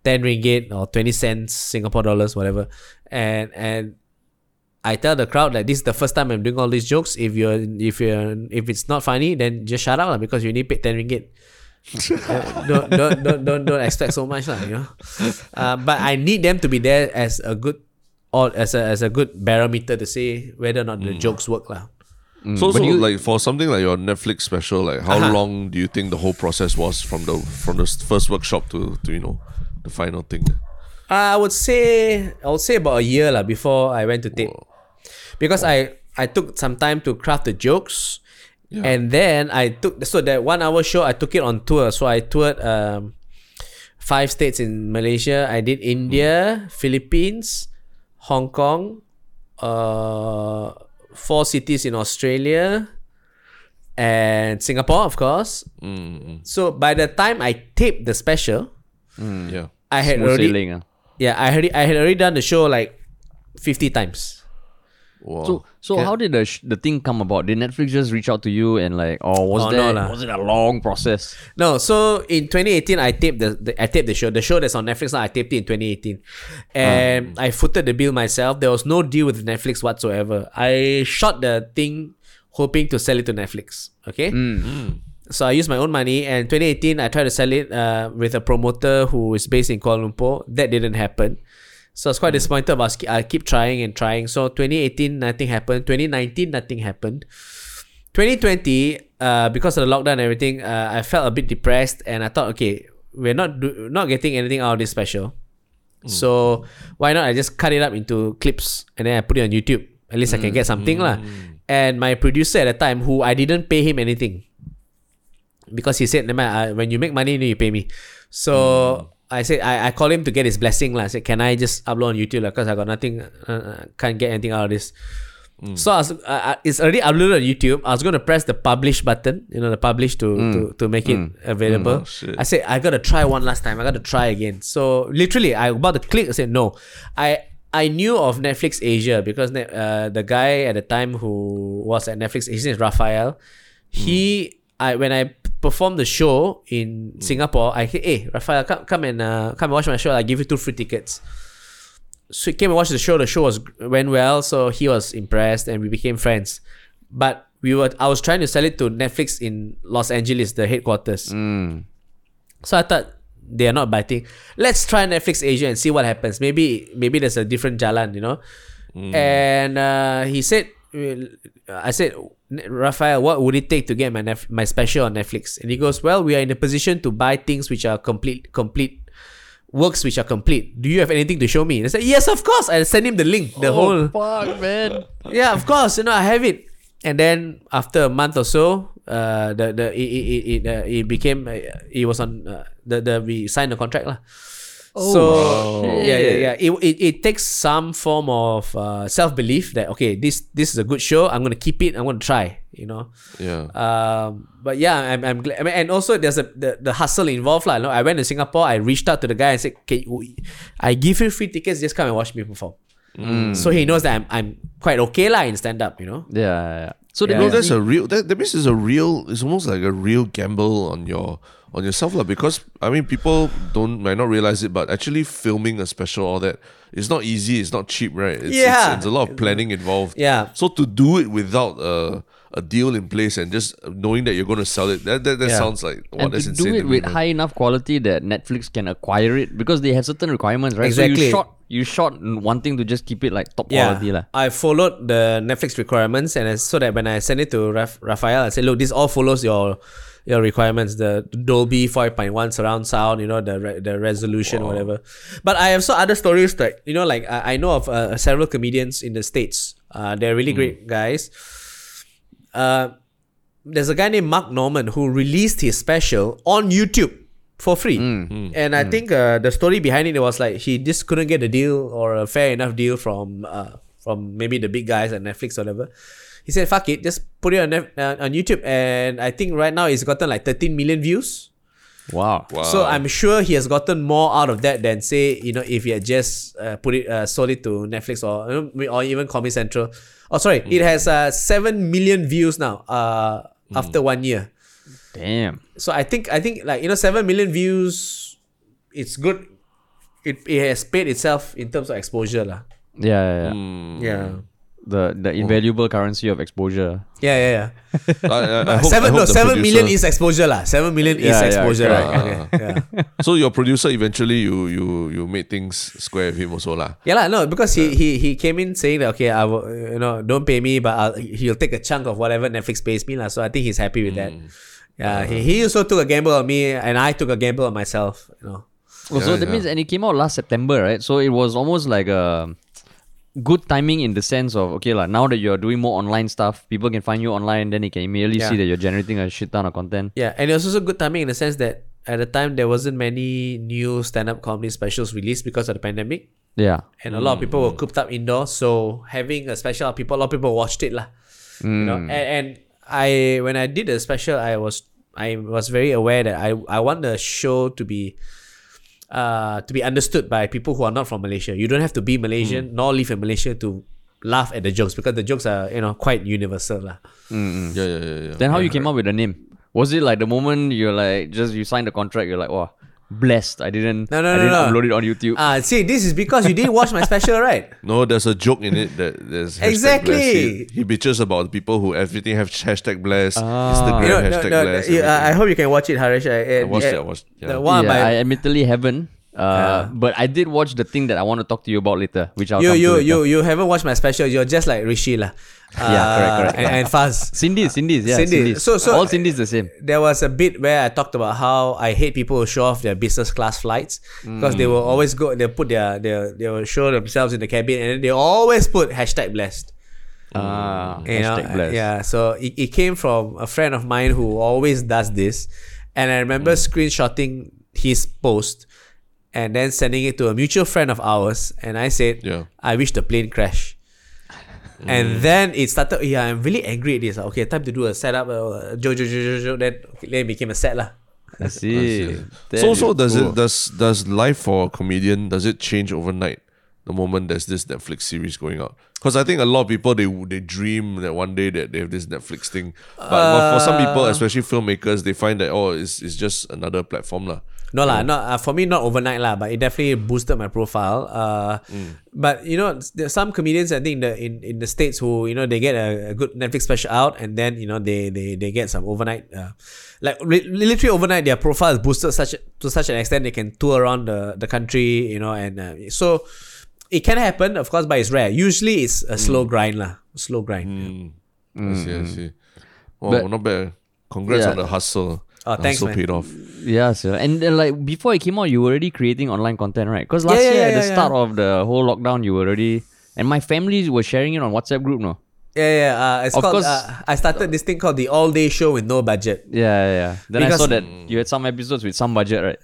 ringgit or 20 cents, Singapore dollars, whatever. And I tell the crowd that this is the first time I'm doing all these jokes. If it's not funny, then just shut up, because you only paid 10 ringgit. Don't expect so much, you know. But I need them to be there as a good, or as a good barometer to say whether or not the jokes work, lah. So like for something like your Netflix special, like how long do you think the whole process was from the first workshop to you know, the final thing? I would say about a year lah before I went to tape, because I took some time to craft the jokes, and then that 1 hour show I took it on tour. So I toured 5 states in Malaysia. I did India, Philippines, Hong Kong, 4 cities in Australia and Singapore, of course. So by the time I taped the special, I had already done the show like 50 times. Wow. So how did the thing come about? Did Netflix just reach out to you and like, was it a long process? No. So in 2018, I taped the show. The show that's on Netflix now, I taped it in 2018, and I footed the bill myself. There was no deal with Netflix whatsoever. I shot the thing hoping to sell it to Netflix. Okay. So I used my own money, and 2018 I tried to sell it with a promoter who is based in Kuala Lumpur. That didn't happen. So I was quite disappointed, but I keep trying. So 2018, nothing happened. 2019, nothing happened. 2020, because of the lockdown and everything, I felt a bit depressed, and I thought, okay, we're not getting anything out of this special. So why not I just cut it up into clips and then I put it on YouTube. At least I can get something lah. And my producer at the time, who I didn't pay him anything, because he said, when you make money, you pay me. So I said, I called him to get his blessing. I said, can I just upload on YouTube? Because I got nothing, can't get anything out of this. So it's already uploaded on YouTube. I was going to press the publish button, the publish to make it available. Oh, I said, I got to try one last time. I got to try again. So literally, I about to click. I said, no. I knew of Netflix Asia because the guy at the time who was at Netflix, his name is Rafael. When I performed the show in Singapore, I said, hey, Rafael, come and watch my show. I'll give you 2 free tickets. So he came and watched the show. The show went well, so he was impressed and we became friends. But I was trying to sell it to Netflix in Los Angeles, the headquarters. So I thought, they are not biting. Let's try Netflix Asia and see what happens. Maybe there's a different jalan, you know. And I said, Rafael, what would it take to get my special on Netflix? And he goes, well, we are in a position to buy things which are complete works which are complete. Do you have anything to show me? And I said, yes, of course. I'll send him the link. Fuck, man. Yeah, of course. I have it. And then after a month or so, we signed the contract lah. It takes some form of self-belief that, okay, this is a good show. I'm going to keep it. I'm going to try, but yeah, I'm glad. I mean, and also there's the hustle involved. Like, I went to Singapore. I reached out to the guy and said, I give you 3 tickets. Just come and watch me perform. So he knows that I'm quite okay lah in stand-up, Yeah. So that's a real. That means it's a real. It's almost like a real gamble on yourself lah. Because I mean, people might not realize it, but actually filming a special, all that, it's not easy. It's not cheap, right? It's a lot of planning involved. Yeah. So to do it without a deal in place and just knowing that you're going to sell it, that sounds like that's insane. And to do it with high enough quality that Netflix can acquire it, because they have certain requirements, right? Exactly. So you shot wanting to just keep it like top quality lah. I followed the Netflix requirements, and so that when I sent it to Rafael, I said, look, this all follows your you know, requirements, the Dolby 5.1 surround sound, you know, the resolution, whatever. But I have saw other stories that, you know, like I know of several comedians in the States. They're really great guys. There's a guy named Mark Norman who released his special on YouTube for free. And I think the story behind it was like he just couldn't get a deal or a fair enough deal from maybe the big guys at Netflix or whatever. He said, fuck it, just put it on YouTube. And I think right now it's gotten like 13 million views. Wow. So I'm sure he has gotten more out of that than, say, you know, if he had just sold it to Netflix or even Comedy Central. Oh, sorry. It has 7 million views now after 1 year. Damn. So I think like, you know, 7 million views, it's good. It has paid itself in terms of exposure lah. Yeah. The invaluable currency of exposure. Yeah. I hope 7 million is exposure lah. 7 million is exposure, right? Okay. Yeah. So your producer eventually you made things square with him also lah. Yeah lah. No, because he came in saying that, okay, I will, you know, don't pay me, but he'll take a chunk of whatever Netflix pays me lah. So I think he's happy with that. Yeah, he also took a gamble on me, and I took a gamble on myself, you know. Means, and it came out last September, right? So it was almost like a good timing in the sense of, okay, like, now that you're doing more online stuff, people can find you online, then they can immediately see that you're generating a shit ton of content. Yeah, and it was also good timing in the sense that at the time, there wasn't many new stand-up comedy specials released because of the pandemic. Yeah. And a lot of people were cooped up indoors, so having a special, a lot of people watched it lah. You know, and when I did the special, I was very aware that I want the show to be understood by people who are not from Malaysia. You don't have to be Malaysian nor live in Malaysia to laugh at the jokes, because the jokes are, you know, quite universal lah. Yeah. Then how you came up with the name? Was it like the moment you're like, just you signed the contract, you're like, wow, blessed, I didn't upload it on YouTube. See, this is because you didn't watch my special, right? No, there's a joke in it that there's exactly. He bitches about people who everything have hashtag blessed, Instagram, you know, blessed. I hope you can watch it, Harish. I watched it. The one I admittedly haven't. But I did watch the thing that I want to talk to you about later, which I'll you haven't watched my special. You're just like Rishi lah. Correct. And Faz. Cindy's. So all Cindy's the same. There was a bit where I talked about how I hate people who show off their business class flights, because they will always go, they put they will show themselves in the cabin, and then they always put hashtag blessed. Blessed. Yeah. So it came from a friend of mine who always does this, and I remember screenshotting his post and then sending it to a mutual friend of ours, and I said, I wish the plane crashed. And then it started, I'm really angry at this. Okay, time to do a setup, joke. Then it became a set lah. I see. So does life for a comedian, does it change overnight the moment there's this Netflix series going out? Because I think a lot of people, they dream that one day that they have this Netflix thing. But for some people, especially filmmakers, they find that, it's just another platform lah. No lah, for me, not overnight lah, but it definitely boosted my profile. But you know, there's some comedians I think in the States who, you know, they get a good Netflix special out, and then, you know, they get some overnight, literally overnight, their profile is boosted to such an extent they can tour around the country, you know, and so it can happen, of course, but it's rare. Usually, it's a slow grind lah, Yeah. I see. Well, not bad. Congrats on the hustle. Oh, thanks, so man. Paid off. Yeah, sir. And like before it came out, you were already creating online content, right? Because last year at the start of the whole lockdown, you were already, and my family were sharing it on WhatsApp group, no? It's of called. Course, I started this thing called the All Day Show with No Budget. Then because I saw that you had some episodes with some budget, right?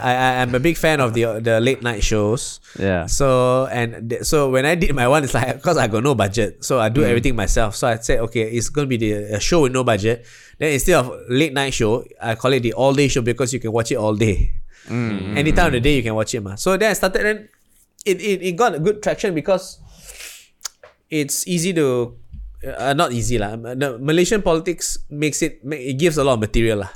I'm a big fan of the late night shows. So when I did my one, it's like, because I got no budget, so I do everything myself. So I said, okay, it's gonna be the show with no budget. Then instead of late night show, I call it the All Day Show, because you can watch it all day. Any time of the day you can watch it, ma. So then I started, and it got a good traction because it's easy to. Not easy lah. The Malaysian politics makes it gives a lot of material lah.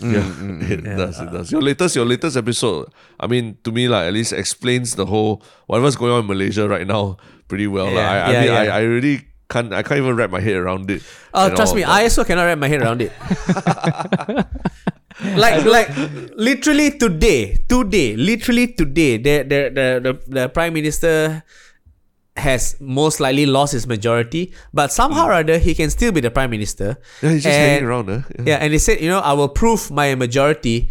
It does. Your latest episode, I mean, to me lah, at least explains the whole whatever's going on in Malaysia right now pretty well lah. I mean, I really can't. I can't even wrap my head around it. Oh, trust me, I also cannot wrap my head around it. Like literally today, the Prime Minister has most likely lost his majority, but somehow or other he can still be the prime minister. Yeah, he's just hanging around, huh? Yeah, and he said, you know, I will prove my majority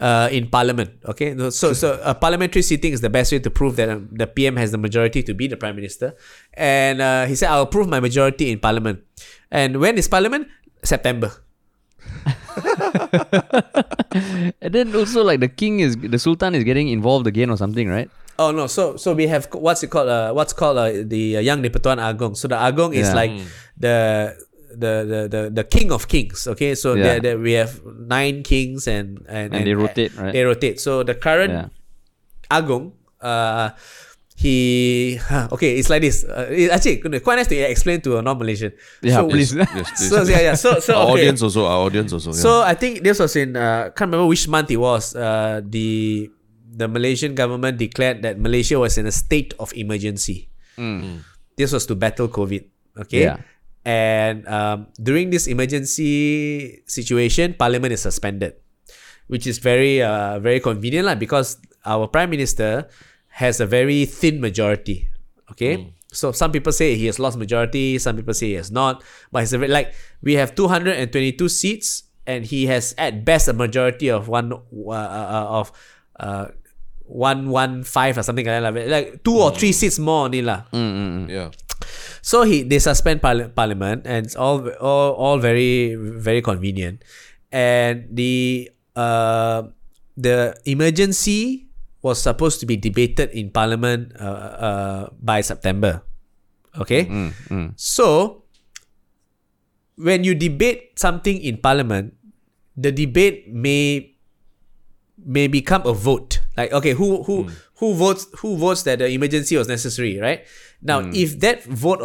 in parliament. Okay, so a parliamentary sitting is the best way to prove that the PM has the majority to be the prime minister. And he said, I will prove my majority in parliament. And when is parliament? September. And then also, like, the Sultan is getting involved again or something, right? Oh no! So we have what's called the Yang di Pertuan Agong. So the Agong is like the king of kings. Okay, so there we have 9 kings and they rotate, right? They rotate. So the current Agong, it's like this. Actually, quite nice to explain to a non-Malaysian. Yeah, so, please. Yes, so yeah. So okay. Our audience also. Yeah. So I think this was in can't remember which month it was. The Malaysian government declared that Malaysia was in a state of emergency. Mm. This was to battle COVID. Okay. Yeah. And during this emergency situation, parliament is suspended, which is very, very convenient because our prime minister has a very thin majority. Okay. Mm. So some people say he has lost majority. Some people say he has not. But it's we have 222 seats and he has at best a majority of 115 or something like that, like 2 or 3 seats more only lah. Yeah. So they suspend parliament, and it's all very, very convenient. And the emergency was supposed to be debated in parliament by September. Okay. So when you debate something in parliament, the debate may become a vote. Like, okay, who votes that the emergency was necessary, right? Now, if that vote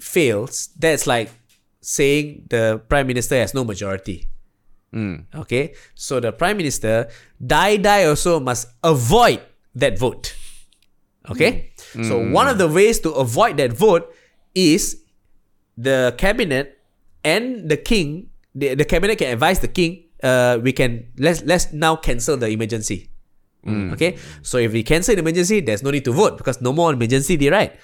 fails, that's like saying the prime minister has no majority. Okay, so the prime minister also must avoid that vote. Okay, so one of the ways to avoid that vote is the cabinet and the king. The cabinet can advise the king. Let's now cancel the emergency. Okay, so if we cancel the emergency, there's no need to vote because no more emergency, right?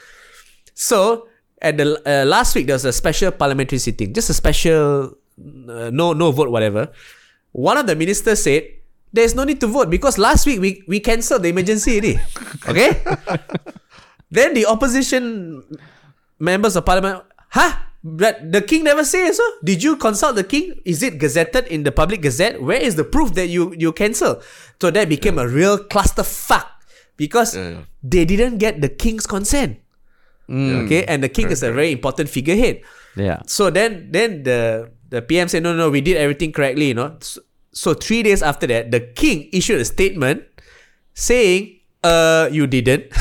So at the last week there was a special parliamentary sitting, just a special no vote, whatever. One of the ministers said there's no need to vote because last week we cancelled the emergency already. Okay. Then the opposition members of parliament, but the king never says so. Did you consult the king? Is it gazetted in the public gazette? Where is the proof that you cancel? So that became a real clusterfuck because they didn't get the king's consent. Okay, and the king is a very important figurehead. Yeah. So then the PM said, no, we did everything correctly, you know. So 3 days after that, the king issued a statement saying, you didn't.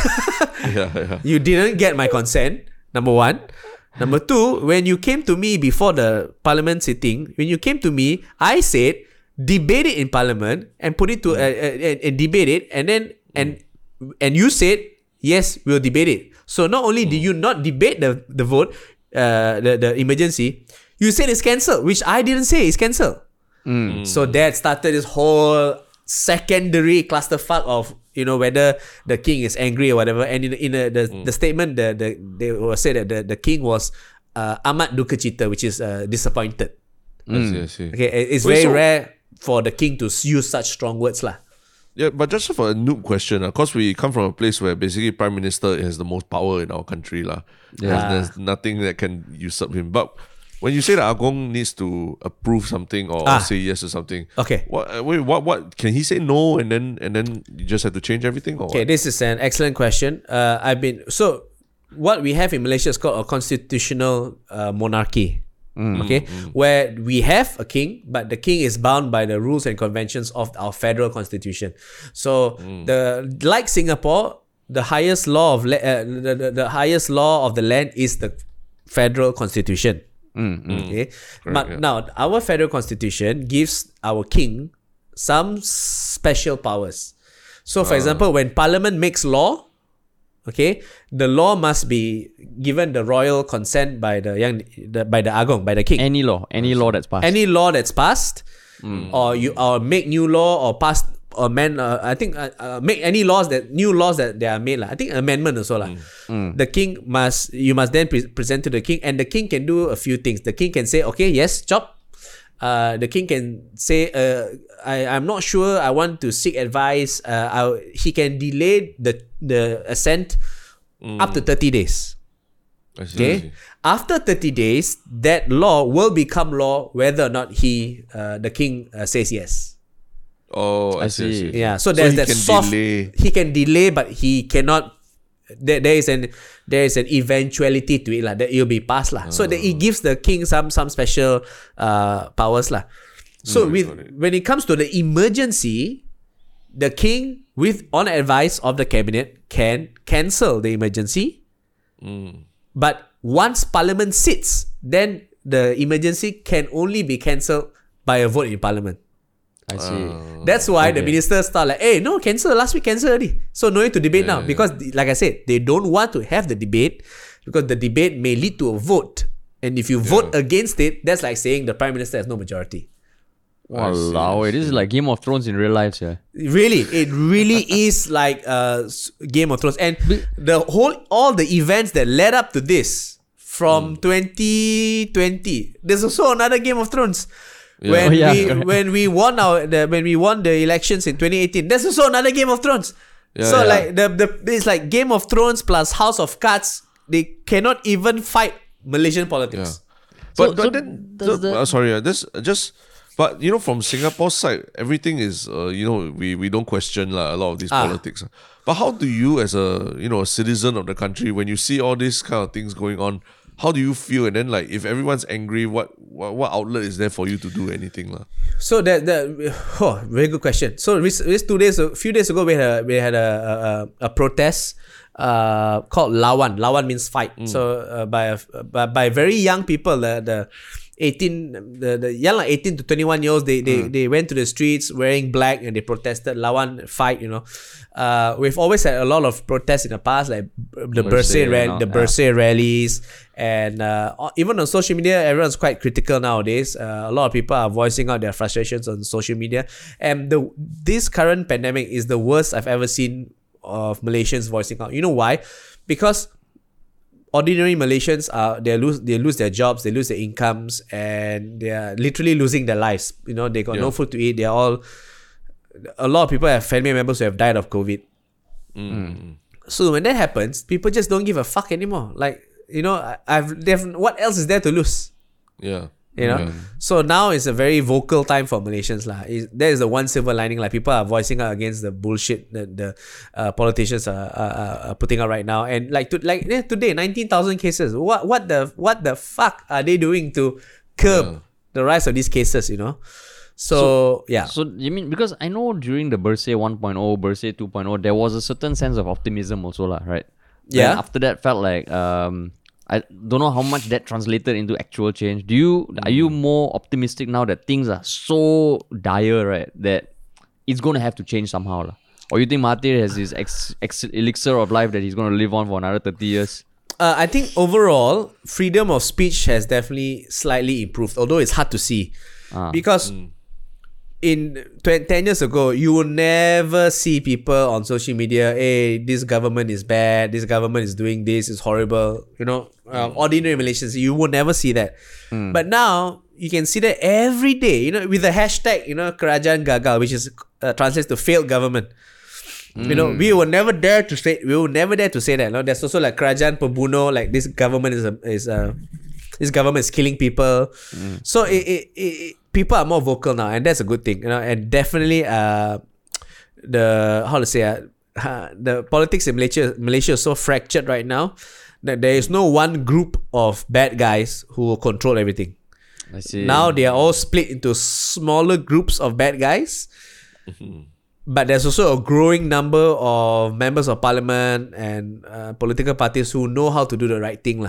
You didn't get my consent. Number one. Number two, when you came to me before the parliament sitting, I said, debate it in parliament and put it to and debate it, and then and you said yes, we'll debate it. So not only did you not debate the vote, the emergency, you said it's cancelled, which I didn't say it's cancelled. So that started this whole secondary clusterfuck of, you know, whether the king is angry or whatever. And in the statement, they were said that the king was amat duka cita, which is disappointed. I see. Okay, it's very rare for the king to use such strong words lah. Yeah, but just for a noob question, because we come from a place where basically prime minister has the most power in our country lah. Yeah. There's nothing that can usurp him. But when you say that Agong needs to approve something or say yes to something, okay, what can he say no and then you just have to change everything? Or okay, this is an excellent question. What we have in Malaysia is called a constitutional monarchy. Where we have a king, but the king is bound by the rules and conventions of our federal constitution. So like Singapore, the highest law of the highest law of the land is the federal constitution. Okay, correct, but now our federal constitution gives our king some special powers. So, for example, when parliament makes law, okay, the law must be given the royal consent by the Agong, by the king. Any law that's passed, or make new law or pass amend. I think make any laws that new laws that they are made I think amendment also lah. The king must then present to the king, and the king can do a few things. The king can say, okay, yes, chop. The king can say, I'm not sure. I want to seek advice. He can delay the assent up to 30 days. Okay. After 30 days, that law will become law whether or not the king says yes. Oh, I see. Yeah. So there's that soft. Delay. He can delay, but he cannot. There is an eventuality to it that it'll be passed . So that it gives the king some special powers . So when it comes to the emergency, the king, on advice of the cabinet, can cancel the emergency. But once parliament sits, then the emergency can only be cancelled by a vote in parliament. I see. That's why the ministers start hey, no, cancel. Last week cancel already. So no need to debate now. Because like I said, they don't want to have the debate because the debate may lead to a vote. And if you vote against it, that's like saying the Prime Minister has no majority. Wow, this is like Game of Thrones in real life, yeah. Really, it really is like Game of Thrones. And all the events that led up to this from 2020, there's also another Game of Thrones. Yeah. When we won the elections in 2018, there's also another Game of Thrones. Yeah, like it's like Game of Thrones plus House of Cards. They cannot even fight Malaysian politics. Yeah. But from Singapore's side, everything is we don't question a lot of these politics. But how do you, as a citizen of the country, when you see all these kind of things going on? How do you feel? And then, if everyone's angry, what outlet is there for you to do anything, lah? So very good question. So a few days ago, we had a protest called Lawan. Lawan means fight. So by very young people, the 18 to 21 years old, they went to the streets wearing black and they protested. Lawan fight, we've always had a lot of protests in the past, like the Bersih rallies, and even on social media, everyone's quite critical nowadays. A lot of people are voicing out their frustrations on social media, and this current pandemic is the worst I've ever seen of Malaysians voicing out. You know why? Because ordinary Malaysians they lose their jobs, they lose their incomes, and they are literally losing their lives. They got no food to eat. A lot of people have family members who have died of COVID. So when that happens, people just don't give a fuck anymore. What else is there to lose? Yeah. So now it's a very vocal time for Malaysians . There is the one silver lining. People are voicing out against the bullshit that the politicians are putting out right now. And today, 19,000 cases. What the fuck are they doing to curb the rise of these cases? So you mean, because I know during the Bersih 1.0, Bersih 2.0, there was a certain sense of optimism also, right? Yeah. And after that, felt like I don't know how much that translated into actual change. Are you more optimistic now that things are so dire, right, that it's going to have to change somehow? Or you think Mahathir has his elixir of life that he's going to live on for another 30 years? I think overall, freedom of speech has definitely slightly improved, although it's hard to see. Because in 10 years ago, you will never see people on social media, hey, this government is bad, this government is doing this, it's horrible. Ordinary Malaysians, you will never see that. But now, you can see that every day, with the hashtag, Kajang Gagal, which is translates to failed government. We will never dare to say that. No? There's also Kajang Pembunuh, this government is killing people. So people are more vocal now, and that's a good thing, and definitely the politics in Malaysia is so fractured right now that there is no one group of bad guys who will control everything. I see. Now they are all split into smaller groups of bad guys. But there's also a growing number of members of parliament and political parties who know how to do the right thing .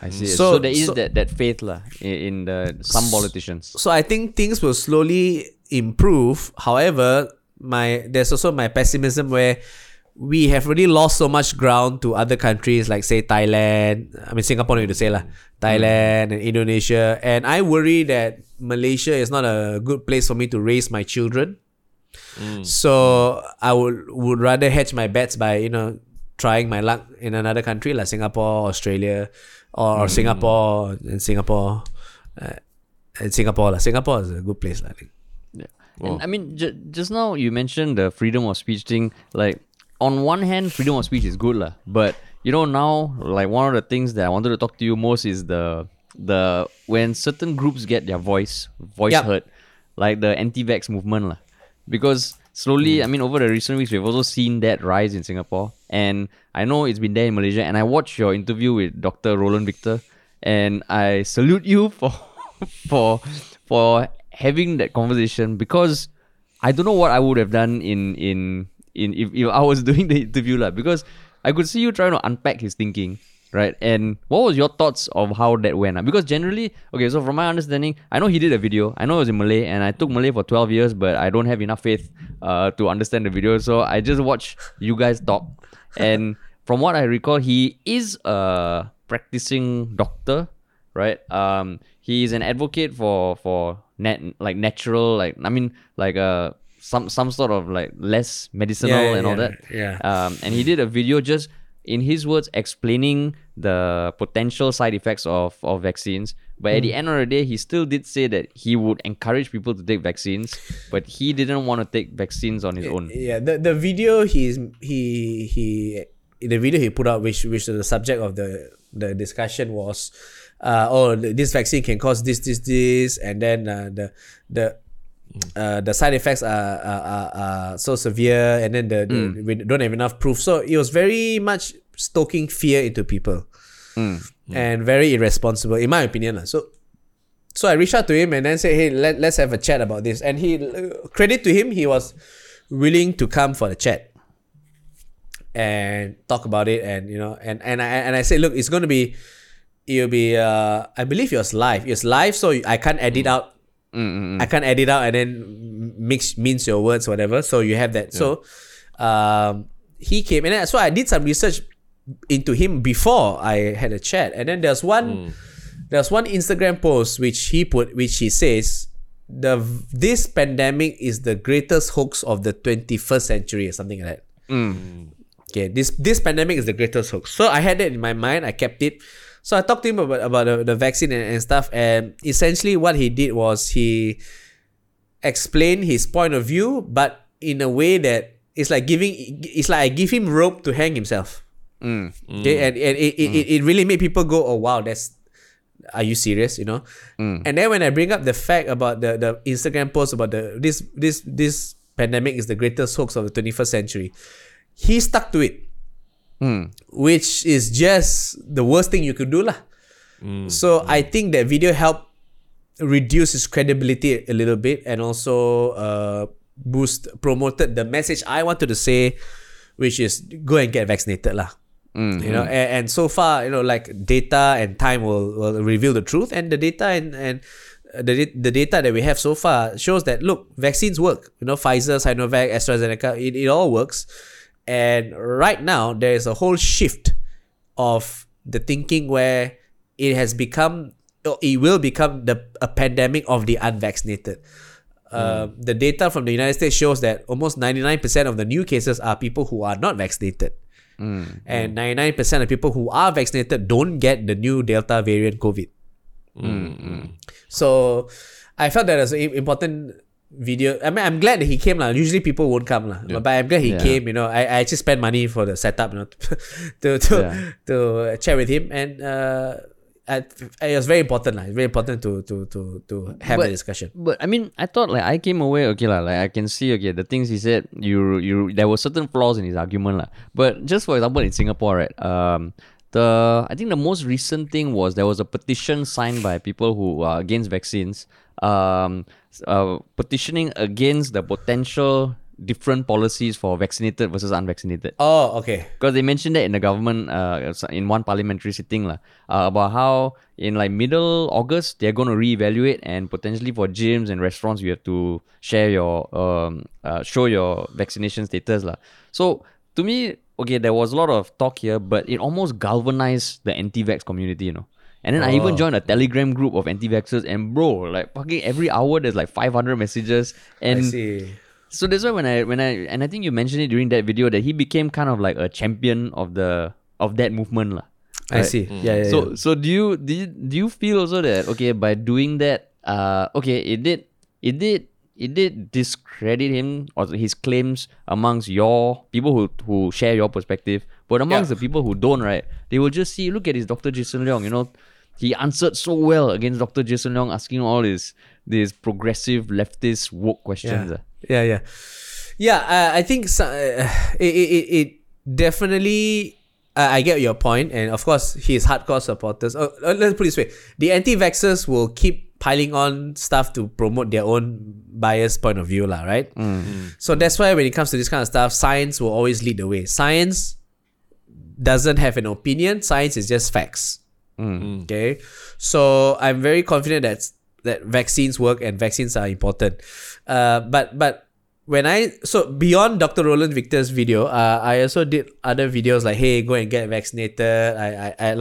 I see. So there is that faith in some politicians. So I think things will slowly improve. However, there's also my pessimism where we have really lost so much ground to other countries like, say, Thailand. I mean, Singapore, no need to say Thailand and Indonesia. And I worry that Malaysia is not a good place for me to raise my children. So I would rather hedge my bets by, you know, trying my luck in another country like Singapore, Australia, or Singapore. Singapore is a good place, I think. Yeah. And I mean, just now you mentioned the freedom of speech thing. Like, on one hand, freedom of speech is good, but you know, now, like, one of the things that I wanted to talk to you most is the when certain groups get their voice heard, like the anti-vax movement, because slowly, I mean, over the recent weeks, we've also seen that rise in Singapore, and I know it's been there in Malaysia. And I watched your interview with Dr. Roland Victor, and I salute you for for having that conversation, because I don't know what I would have done if I was doing the interview, because I could see you trying to unpack his thinking, right? And what was your thoughts of how that went? Because generally, okay, so from my understanding, I know he did a video. I know it was in Malay, and I took Malay for 12 years, but I don't have enough faith to understand the video. So I just watched you guys talk. And from what I recall, he is a practicing doctor, right? He is an advocate for some sort of less medicinal and all that. Yeah. And he did a video just, in his words, explaining the potential side effects of vaccines. But at the end of the day, he still did say that he would encourage people to take vaccines, but he didn't want to take vaccines on his own. Yeah, the video he put out, which the subject of the discussion was, this vaccine can cause this, and then the side effects are so severe, and then we don't have enough proof. So it was very much stoking fear into people, and very irresponsible, in my opinion. So I reached out to him and then said, "Hey, let's have a chat about this." And he, credit to him, he was willing to come for the chat and talk about it. And you know, and I said, "Look, it's going to be, it'll be. I believe it was live. It's live, so I can't edit out." Mm-hmm. I can't edit out and then mince your words, whatever. So you have that. Yeah. So he came, and then, so I did some research into him before I had a chat. And then there's one Instagram post which he says this pandemic is the greatest hoax of the 21st century or something like that. Mm. Okay, this pandemic is the greatest hoax. So I had that in my mind. I kept it. So I talked to him about the vaccine and stuff, and essentially what he did was he explained his point of view, but in a way that I give him rope to hang himself. Okay, and it really made people go, "Oh wow, are you serious?" You know. And then when I bring up the fact about the Instagram post about this pandemic is the greatest hoax of the 21st century, he stuck to it. Which is just the worst thing you could do. So I think that video helped reduce his credibility a little bit, and also promoted the message I wanted to say, which is go and get vaccinated. You know, and so far, you know, data and time will reveal the truth, and the data and the data that we have so far shows that, look, vaccines work. You know, Pfizer, Sinovac, AstraZeneca, it all works. And right now, there is a whole shift of the thinking where it will become a pandemic of the unvaccinated. The data from the United States shows that almost 99% of the new cases are people who are not vaccinated. And 99% of people who are vaccinated don't get the new Delta variant COVID. So I felt that as an important video. I mean, I'm glad that he came. Usually people won't come. But I'm glad he came. You know, I actually spent money for the setup, you know, to chat with him, and it was very important. It's very important to have the discussion. But I mean, I thought I came away I can see the things he said. You there were certain flaws in his argument But just for example, in Singapore, right? I think the most recent thing was there was a petition signed by people who are against vaccines, petitioning against the potential different policies for vaccinated versus unvaccinated. Oh, okay. Because they mentioned that in the government, in one parliamentary sitting, about how in middle August they're going to reevaluate, and potentially for gyms and restaurants you have to share your show your vaccination status So to me, okay, there was a lot of talk here, but it almost galvanized the anti-vax community, you know. And then I even joined a Telegram group of anti-vaxxers, and bro, fucking every hour there's 500 messages. And So that's why when I think you mentioned it during that video that he became kind of like a champion of the of that movement lah. Right? I see. Mm. Yeah. So do you feel also that okay by doing that it did discredit him or his claims amongst your people who share your perspective, but amongst the people who don't, right? They will just see, look at this Dr. Jason Leong, you know, he answered so well against Dr. Jason Leong asking all these progressive leftist woke questions. I think it definitely I get your point, and of course his hardcore supporters. Let's put it this way: the anti-vaxxers will keep piling on stuff to promote their own biased point of view, lah. Right? Mm-hmm. So that's why when it comes to this kind of stuff, science will always lead the way. Science doesn't have an opinion. Science is just facts. Mm-hmm. Okay, so I'm very confident that vaccines work and vaccines are important. But so beyond Dr. Roland Victor's video, I also did other videos like, hey, go and get vaccinated. We had a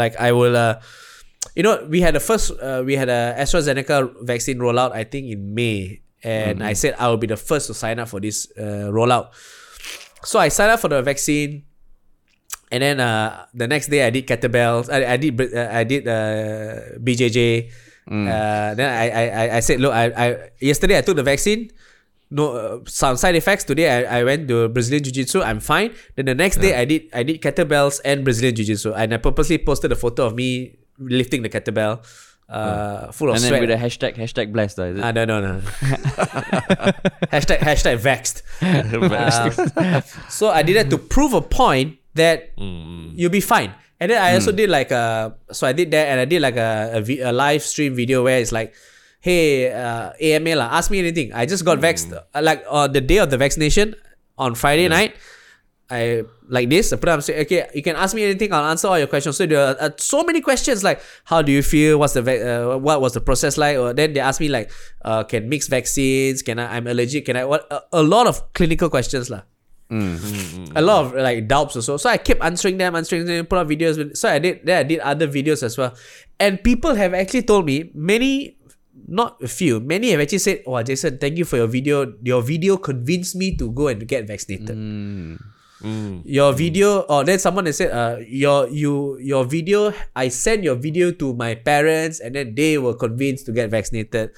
AstraZeneca vaccine rollout, I think in May. And I said I will be the first to sign up for this rollout. So I signed up for the vaccine. And then the next day I did kettlebells. I did BJJ. Then I said, look, yesterday I took the vaccine. No, some side effects. Today I went to Brazilian Jiu-Jitsu. I'm fine. Then the next day I did kettlebells and Brazilian Jiu-Jitsu, and I purposely posted a photo of me lifting the kettlebell, full of sweat. And then with the hashtag blessed, is it? No. hashtag vexed. So I did that to prove a point that you'll be fine. And then I also did like a live stream video where it's like, hey, AMA lah, ask me anything. I just got vaxxed. Like on the day of the vaccination, on Friday night, I like this. I put up, say, okay, you can ask me anything. I'll answer all your questions. So there are so many questions like, how do you feel? What's the what was the process like? Or then they asked me like, can mix vaccines? I'm allergic? Can I? What? A lot of clinical questions lah. Mm-hmm. A lot of like doubts or so. So I kept answering them, put up videos. So I did other videos as well, and people have actually told me many have actually said, "Oh, Jason, thank you for your video. Your video convinced me to go and get vaccinated." Then someone has said, your video. I sent your video to my parents, and then they were convinced to get vaccinated."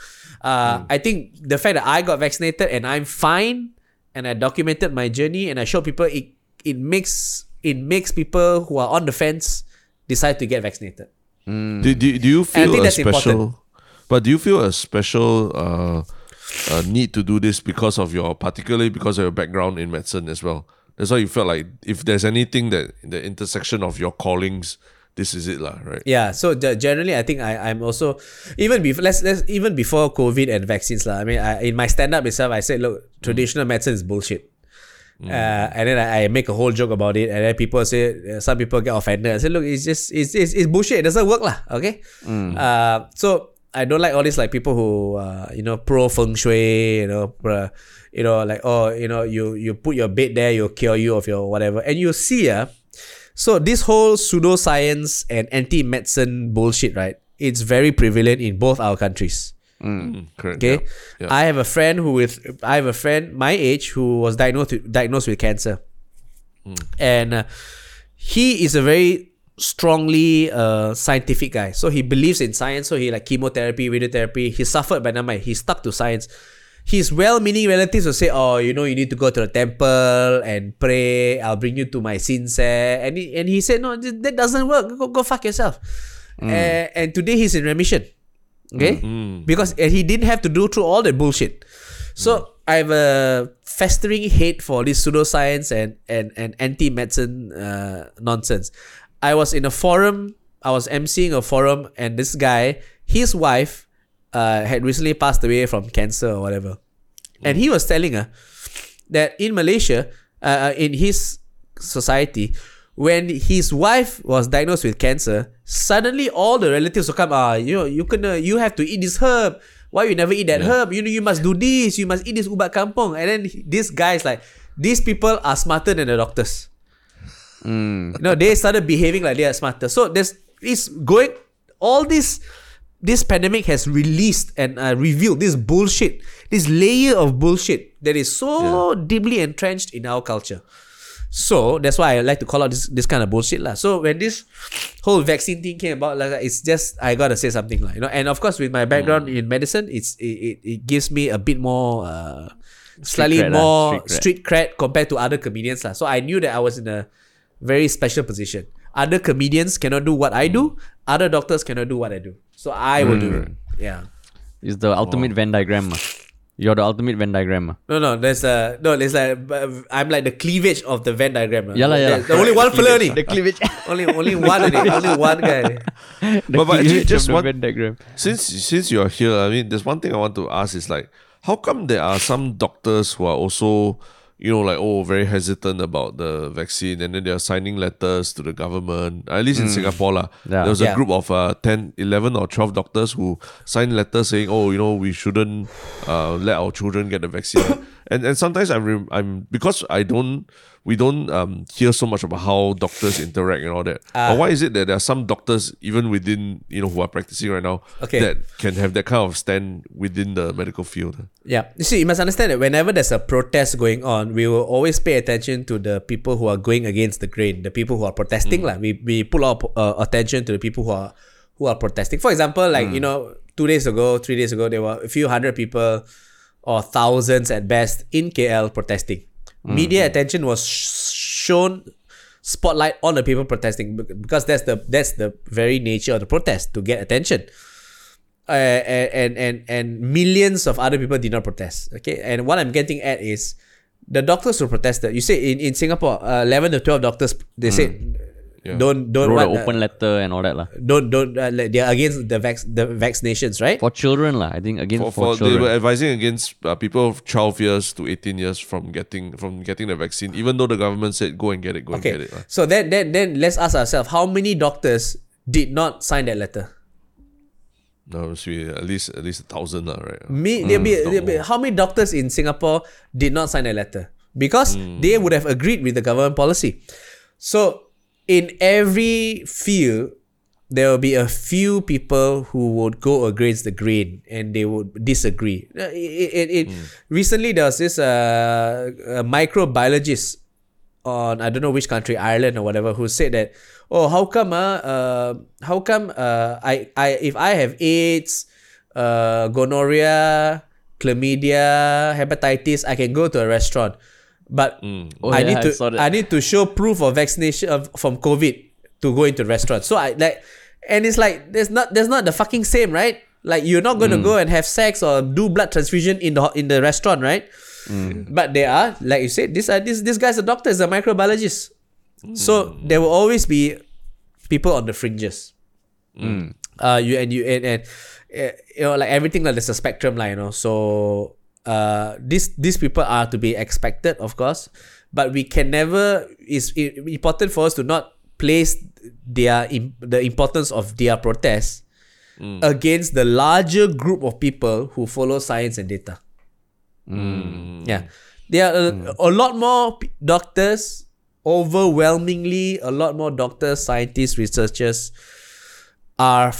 I think the fact that I got vaccinated and I'm fine, and I documented my journey, and I showed people, it makes people who are on the fence decide to get vaccinated. Do you feel a special? But do you feel a special need to do this because of your background in medicine as well? That's why you felt like if there's anything that the intersection of your callings, this is it lah, right? Yeah. So generally, I think I'm also even before COVID and vaccines lah. I mean, in my stand up itself, I said, look, traditional medicine is bullshit. And then I make a whole joke about it, and then people say, some people get offended. I say, look, it's bullshit. It doesn't work lah. Okay. So I don't like all these like people who pro feng shui, you put your bed there, you'll cure you of your whatever, and you see so this whole pseudoscience and anti-medicine bullshit, right? It's very prevalent in both our countries. Correct. Okay, yeah. I have a friend my age who was diagnosed with cancer, and he is a very strongly scientific guy. So he believes in science. So he like chemotherapy, radiotherapy. He suffered, but never mind. He stuck to science. His well-meaning relatives will say, oh, you need to go to the temple and pray. I'll bring you to my sincere. And he said, no, that doesn't work. Go fuck yourself. And today he's in remission. Okay? Because he didn't have to do through all the bullshit. So I have a festering hate for this pseudoscience and anti-medicine nonsense. I was emceeing a forum, and this guy, his wife had recently passed away from cancer or whatever. And he was telling her that in Malaysia, in his society, when his wife was diagnosed with cancer, suddenly all the relatives will come, you have to eat this herb. Why you never eat that herb? You must do this. You must eat this ubat kampung. And then this guy's like, these people are smarter than the doctors. They started behaving like they are smarter. So it's going all these this pandemic has released and revealed this bullshit, this layer of bullshit that is so deeply entrenched in our culture. So that's why I like to call out this kind of bullshit lah. So when this whole vaccine thing came about, like, it's just I gotta say something lah, you know. And of course, with my background in medicine, it gives me a bit more slightly more street cred compared to other comedians lah. So I knew that I was in a very special position. Other comedians cannot do what I do. Other doctors cannot do what I do. So I will do it. Yeah, it's the ultimate Venn diagram. You're the ultimate Venn diagram. No, there's like I'm like the cleavage of the Venn diagram. Yeah. There's only one fella. The cleavage. Only one guy. But you just want Venn diagram. Since you're here, I mean, there's one thing I want to ask is like, how come there are some doctors who are also, you know, like, very hesitant about the vaccine, and then they're signing letters to the government, at least in Singapore lah. Yeah. There was a group of 10, 11 or 12 doctors who signed letters saying, we shouldn't let our children get the vaccine. and sometimes I'm because we don't hear so much about how doctors interact and all that. But why is it that there are some doctors even within, who are practicing right now that can have that kind of stand within the medical field? Yeah. You see, you must understand that whenever there's a protest going on, we will always pay attention to the people who are going against the grain, the people who are protesting. Like, we pull our attention to the people who are protesting. For example, like, 2 days ago, 3 days ago, there were a few hundred people or thousands at best in KL protesting. Media attention was shown spotlight on the people protesting, because that's the very nature of the protest, to get attention. And millions of other people did not protest. Okay, and what I'm getting at is the doctors who protested. You say in Singapore, 11 to 12 doctors, they said don't wrote an open letter and all that lah. Don't they are against the vaccinations, right? For children lah, I think against for children. They were advising against people of 12 years to 18 years from getting the vaccine, even though the government said go and get it. Lah. So then let's ask ourselves, how many doctors did not sign that letter? No, it be at least 1,000 lah, right? How many doctors in Singapore did not sign that letter because they would have agreed with the government policy? So in every field, there will be a few people who would go against the grain and they would disagree. Recently, there was this a microbiologist on, I don't know which country, Ireland or whatever, who said that, if I have AIDS, gonorrhea, chlamydia, hepatitis, I can go to a restaurant. But I need to show proof of vaccination from COVID to go into restaurants. So it's like there's not the fucking same, right? Like, you're not going to go and have sex or do blood transfusion in the restaurant, right? But there are, like you said, this guy's a doctor, he's a microbiologist. So there will always be people on the fringes. Like everything, like there's a spectrum, like, so. These people are to be expected, of course, but we can never. It's important for us to not place the importance of their protest against the larger group of people who follow science and data. Yeah, there are a lot more doctors, overwhelmingly, a lot more doctors, scientists, researchers are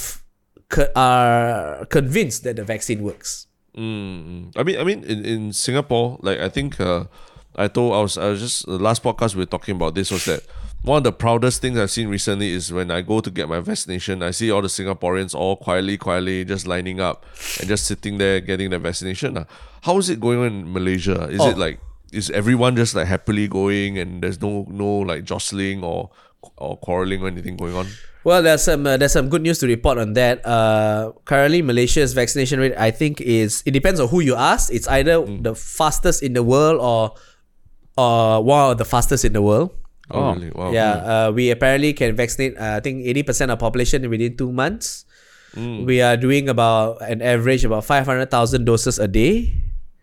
convinced that the vaccine works. I mean, in Singapore, like, I think the last podcast we were talking about this was that one of the proudest things I've seen recently is when I go to get my vaccination, I see all the Singaporeans all quietly just lining up and just sitting there getting the vaccination. How is it going on in Malaysia? Is it like, is everyone just like happily going and there's no like jostling or quarreling or anything going on? Well, there's some good news to report on that. Currently, Malaysia's vaccination rate, I think, it depends on who you ask. It's either the fastest in the world or one of the fastest in the world. Oh, really? Wow. Yeah. We apparently can vaccinate, I think, 80% of population within 2 months. We are doing about an average about 500,000 doses a day.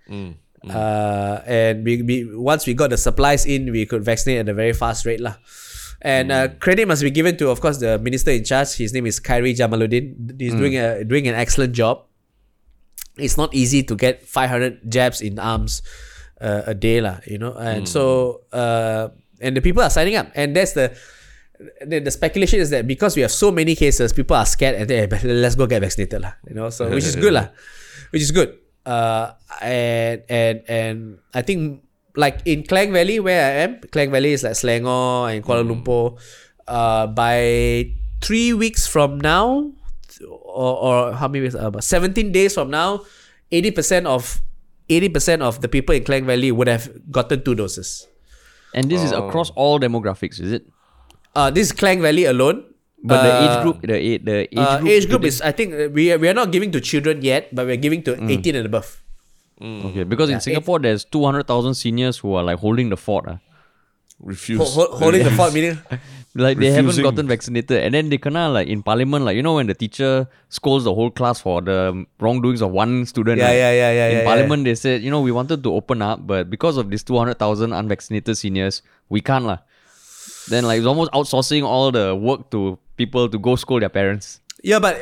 And we once we got the supplies in, we could vaccinate at a very fast rate lah. And credit must be given to, of course, the minister in charge. His name is Khairi Jamaluddin. He's doing an excellent job. It's not easy to get 500 jabs in arms a day lah, and so and the people are signing up, and that's the the speculation is that because we have so many cases, people are scared and they let's go get vaccinated lah. You know, so which is good lah, which is good. And I think like in Klang Valley where I am, Klang Valley is like Selangor and Kuala Lumpur. By 3 weeks from now, or how many weeks? About 17 days from now, 80% of the people in Klang Valley would have gotten 2 doses. And this is across all demographics, is it? This is Klang Valley alone. But the age group is, I think we are not giving to children yet, but we're giving to 18 and above. Okay, because in Singapore there's 200,000 seniors who are like holding the fort. Holding the fort meaning? Like they haven't gotten vaccinated, and then they kinda like in parliament, like you know when the teacher scolds the whole class for the wrongdoings of one student. In parliament they said, you know, we wanted to open up, but because of these 200,000 unvaccinated seniors, we can't lah. Then like it's almost outsourcing all the work to people to go scold their parents. Yeah, but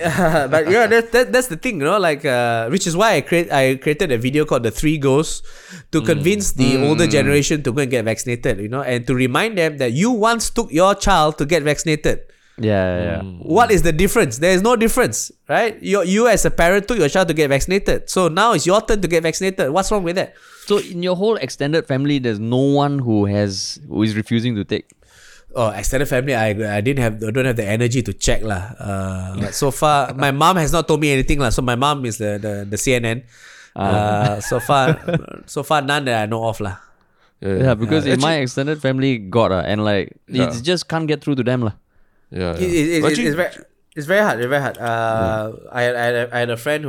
yeah, that's the thing, you know. Like, which is why I created a video called "The Three Goals" to convince the older generation to go and get vaccinated, you know, and to remind them that you once took your child to get vaccinated. Yeah. What is the difference? There is no difference, right? You as a parent took your child to get vaccinated, so now it's your turn to get vaccinated. What's wrong with that? So in your whole extended family, there's no one who is refusing to take. Oh, extended family, I don't have the energy to check lah. But so far, my mom has not told me anything lah. So my mom is the CNN. So far none that I know of lah. Yeah, because in my extended family got and like it just can't get through to them lah. Yeah. It's very hard. I had a friend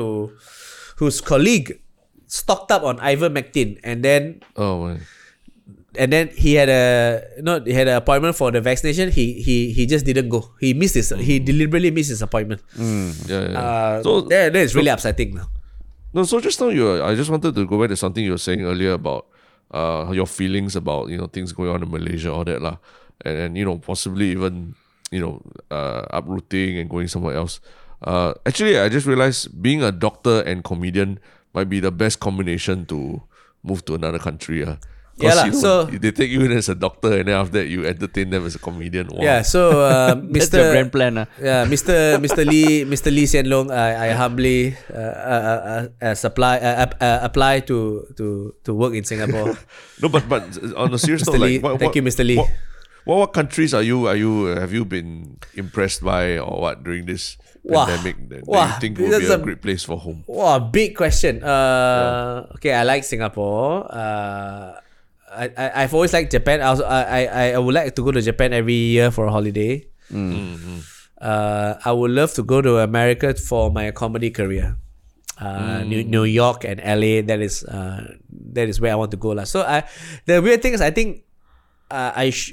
whose colleague stocked up on ivermectin and then. Oh man. And then he had an appointment for the vaccination. He just didn't go. He missed his. He deliberately missed his appointment. So that is really upsetting. No, so just now I just wanted to go back to something you were saying earlier about your feelings about things going on in Malaysia, all that lah, and possibly even uprooting and going somewhere else. Actually, I just realized being a doctor and comedian might be the best combination to move to another country. Yeah, so they take you in as a doctor, and then after that you entertain them as a comedian. Wow. Yeah, so that's the grand plan. Mr. Lee Hsien Loong, I humbly apply to work in Singapore. No, but on a serious note, like, thank you, Mr. Lee. What countries have you been impressed by or what during this pandemic that you think will be a great place for home? Wow, big question. Okay, I like Singapore. I've always liked Japan. I would like to go to Japan every year for a holiday. I would love to go to America for my comedy career. New York and LA. That is where I want to go lah. So the weird thing is, I think as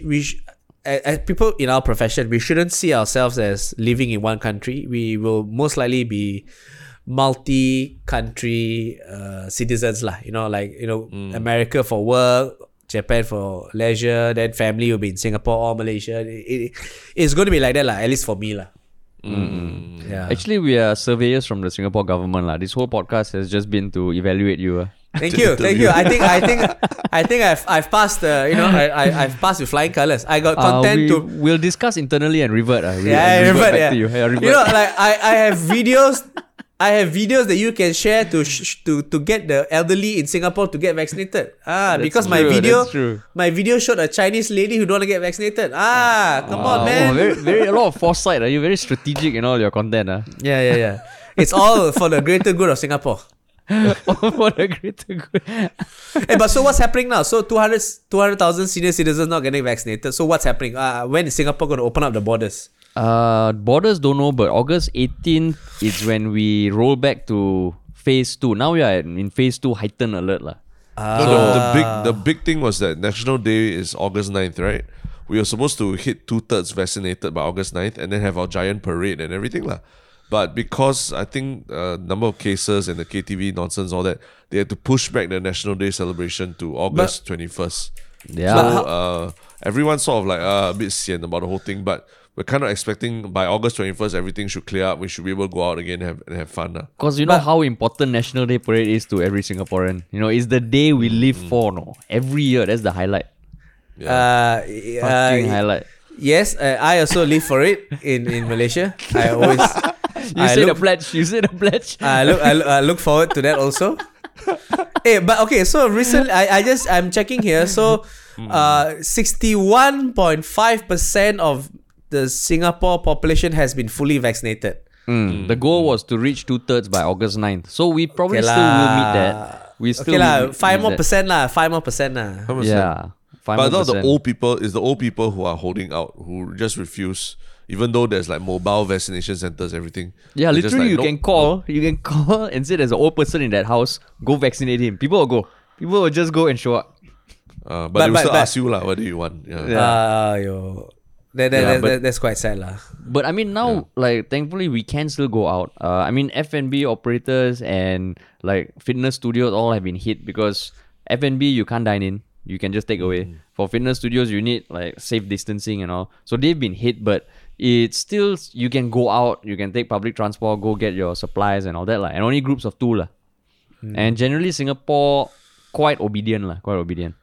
people in our profession, we shouldn't see ourselves as living in one country. We will most likely be multi-country citizens lah. America for work, Japan for leisure, then family will be in Singapore or Malaysia. It's going to be like that lah, at least for me lah. Yeah. Actually, we are surveyors from the Singapore government lah. This whole podcast has just been to evaluate you. Thank you. I think I've passed. I've passed with flying colours. I got content to. We'll discuss internally and revert. We'll revert back to you. I have videos. I have videos that you can share to get the elderly in Singapore to get vaccinated. My video showed a Chinese lady who don't want to get vaccinated. Come on, man. Very a lot of foresight. You're very strategic in all your content. Yeah. It's all for the greater good of Singapore. For the greater good. Hey, but so what's happening now? So 200,000 senior citizens not getting vaccinated. So what's happening? When is Singapore going to open up the borders? Borders don't know, but August 18th is when we roll back to phase 2. Now we are in phase 2 heightened alert lah. The big thing was that National Day is August 9th, right? We were supposed to hit 2/3 vaccinated by August 9th and then have our giant parade and everything lah. But because I think number of cases and the KTV nonsense, all that, they had to push back the National Day celebration to August 21st. Yeah. So everyone's sort of like a bit sian about the whole thing, but we're kind of expecting by August 21st, everything should clear up. We should be able to go out again and have fun. Because you know how important National Day Parade is to every Singaporean. It's the day we live for. Every year, that's the highlight. Yeah. Highlight. Yes, I also live for it in Malaysia. I always. You say the pledge. I look forward to that also. Hey, but okay. So recently, I'm checking here. So, 61.5% of the Singapore population has been fully vaccinated. The goal was to reach 2/3 by August 9th. So we probably still will meet that. We still will meet 5% lah. 5% lah. Yeah. 5%. But not the old people. It's the old people who are holding out, who just refuse, even though there's like mobile vaccination centers, everything. Yeah, literally, like, you can call and say there's an old person in that house. Go vaccinate him. People will go. People will just go and show up. But they will still ask you lah, what do you want? Yeah. That's quite sad lah. But I mean now, like thankfully we can still go out. I mean F&B operators and like fitness studios all have been hit because F&B you can't dine in. You can just take away. For fitness studios, you need like safe distancing and all. So they've been hit, but it's still, you can go out, you can take public transport, go get your supplies and all that lah. And only groups of two lah. And generally Singapore quite obedient lah. Quite obedient.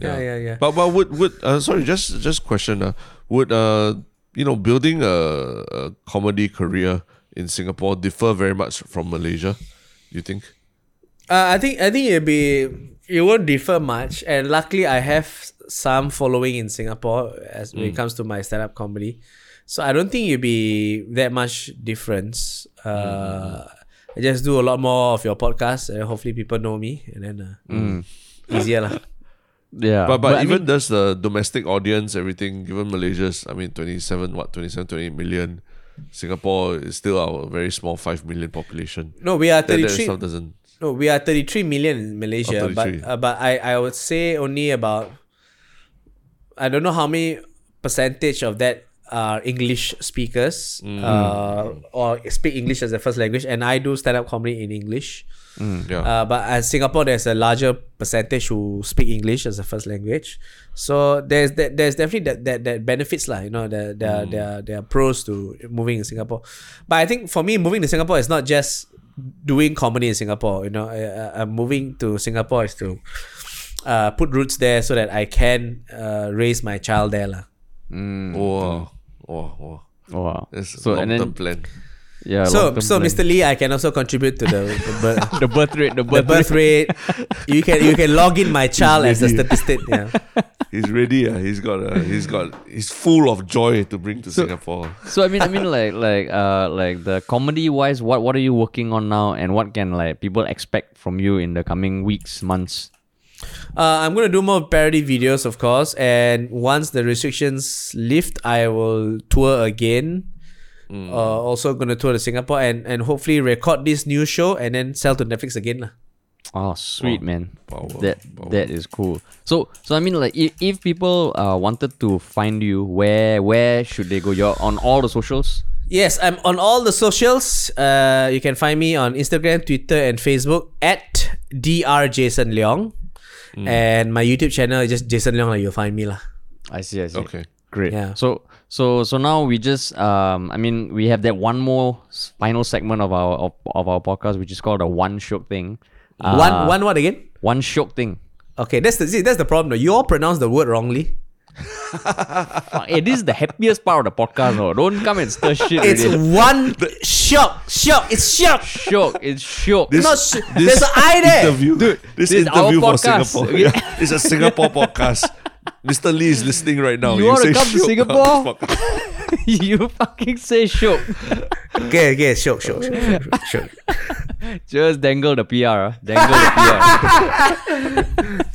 Yeah. But would you know, building a comedy career in Singapore differ very much from Malaysia? Do you think? I think it won't differ much, and luckily I have some following in Singapore as when it comes to my stand-up comedy, so I don't think it'll be that much difference. I just do a lot more of your podcast, and hopefully people know me, and then easier lah. Yeah, but even does the domestic audience, everything, given Malaysia's, 27, 28 million. Singapore is still our very small 5 million population. No, we are 33. We are 33 million in Malaysia, but I would say only about, I don't know how many percentage of that are English speakers or speak English as their first language, and I do stand-up comedy in English. But in Singapore, there's a larger percentage who speak English as a first language. So there's definitely that benefits lah. You know, there are pros to moving in Singapore. But I think for me, moving to Singapore is not just doing comedy in Singapore. You know, moving to Singapore is to put roots there so that I can raise my child there lah. Wow. So long-term plan. Yeah, so Mr. Lee, I can also contribute to the birth rate. You can log in my child as a statistic. Yeah. He's ready. He's full of joy to bring to Singapore. So like the comedy wise, what are you working on now, and what can like people expect from you in the coming weeks, months? I'm gonna do more parody videos, of course, and once the restrictions lift, I will tour again. Also gonna tour to Singapore and hopefully record this new show and then sell to Netflix again lah. Oh sweet, man! That is cool. So if people wanted to find you, where should they go? You're on all the socials. Yes, I'm on all the socials. You can find me on Instagram, Twitter, and Facebook at Dr. Jason Leong, and my YouTube channel is just Jason Leong. You'll find me lah. I see. Okay, great. Yeah. So now we just we have that one more final segment of our of our podcast, which is called a one shook thing. One what again? One shook thing. Okay, that's the problem. You all pronounce the word wrongly. It is the happiest part of the podcast. No? Don't come and stir shit. It's one shook. It's shook. It's shook. There's an I there. Dude, this interview for Singapore. Yeah. It's a Singapore podcast. Mr. Lee is listening right now. You want to come to Singapore? You fucking say shook. Okay, shook. Just dangle the PR.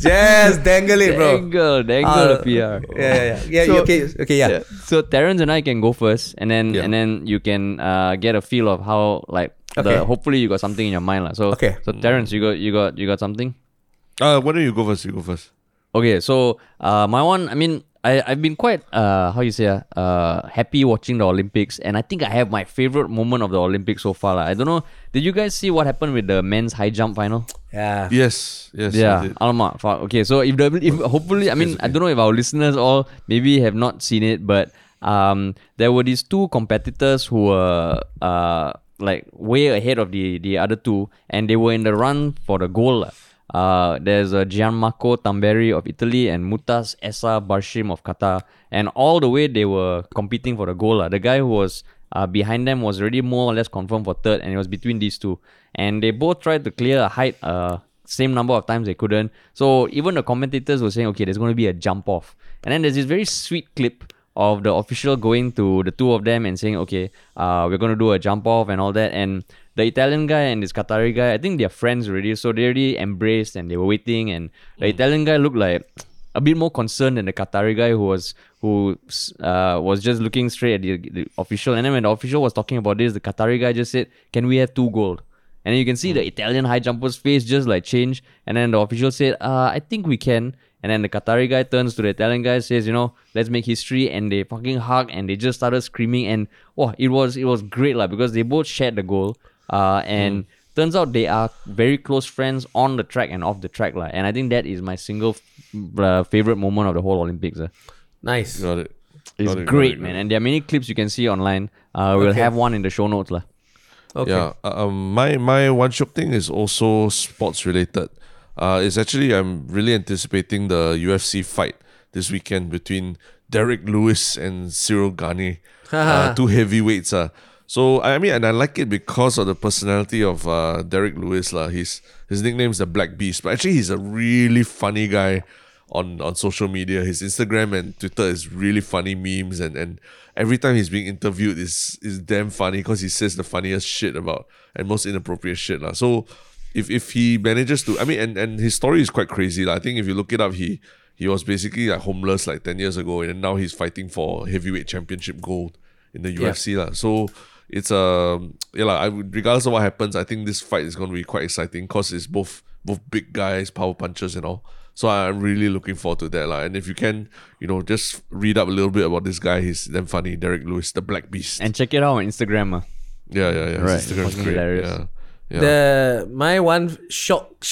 Just dangle it, bro. Dangle the PR. Yeah. So, okay. So Terrence and I can go first, and then you can get a feel of how like. Okay. Hopefully you got something in your mind lah. So okay. So Terrence, you got something. Why don't you go first? Okay, so my one, I've been quite, happy watching the Olympics, and I think I have my favorite moment of the Olympics so far. I don't know, did you guys see what happened with the men's high jump final? Yeah. Yes. Yeah, Alamak. Okay, so if hopefully, I don't know if our listeners all maybe have not seen it, but there were these two competitors who were way ahead of the other two, and they were in the run for the goal. There's Gianmarco Tamberi of Italy and Mutas Essa Barshim of Qatar. And all the way, they were competing for the goal. The guy who was behind them was already more or less confirmed for third, and it was between these two. And they both tried to clear a height same number of times. They couldn't. So even the commentators were saying, okay, there's going to be a jump off. And then there's this very sweet clip of the official going to the two of them and saying, okay, we're going to do a jump off and all that. And the Italian guy and this Qatari guy, I think they're friends already, so they already embraced and they were waiting. And the Italian guy looked like a bit more concerned than the Qatari guy who was just looking straight at the official. And then when the official was talking about this, the Qatari guy just said, can we have 2 gold? And then you can see the Italian high jumper's face just like change. And then the official said, I think we can. And then the Qatari guy turns to the Italian guy, says, you know, let's make history. And they fucking hug and they just started screaming. And wow, it was great lah, because they both shared the goal. And turns out they are very close friends on the track and off the track lah. And I think that is my single favorite moment of the whole Olympics. Nice. Got it. It's great, man. And there are many clips you can see online. We'll have one in the show notes lah. Okay. Yeah, my one shock thing is also sports related. It's actually, I'm really anticipating the UFC fight this weekend between Derek Lewis and Cyril Gane, two heavyweights. So I mean, and I like it because of the personality of Derek Lewis lah. His nickname is the Black Beast, but actually he's a really funny guy on social media. His Instagram and Twitter is really funny memes, and every time he's being interviewed is damn funny because he says the funniest shit about and most inappropriate shit lah. So if he manages to, I mean, and his story is quite crazy lah. I think if you look it up, he was basically like homeless like 10 years ago, and now he's fighting for heavyweight championship gold in the UFC lah. So it's regardless of what happens, I think this fight is going to be quite exciting because it's both big guys, power punchers and all. So I'm really looking forward to that lah. And if you can, you know, just read up a little bit about this guy. He's damn funny, Derek Lewis, the Black Beast. And check it out on Instagram. Yeah. Right. Instagram's great. Hilarious. Yeah. My one shock.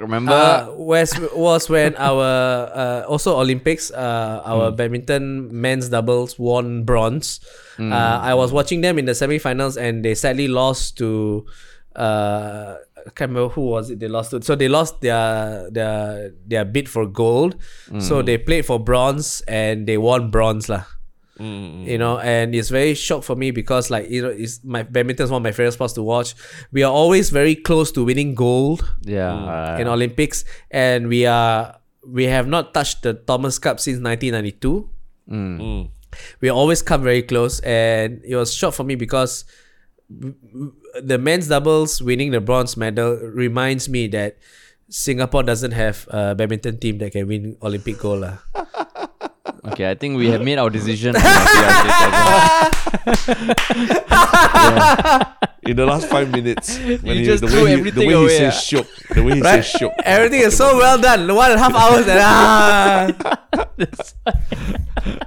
Remember, was when our also Olympics, our badminton men's doubles won bronze. I was watching them in the semifinals, and they sadly lost to. I can't remember who was it they lost to. So they lost their bid for gold. So they played for bronze and they won bronze lah. You know, and it's very shock for me because, like, you know, badminton is one of my favorite sports to watch. We are always very close to winning gold. In Olympics, and we have not touched the Thomas Cup since 1992. We always come very close, and it was shock for me because the men's doubles winning the bronze medal reminds me that Singapore doesn't have a badminton team that can win Olympic gold lah. Okay, I think we have made our decision. In the last 5 minutes, when he says shook, the way he says shook, everything is so well done. 1.5 hours and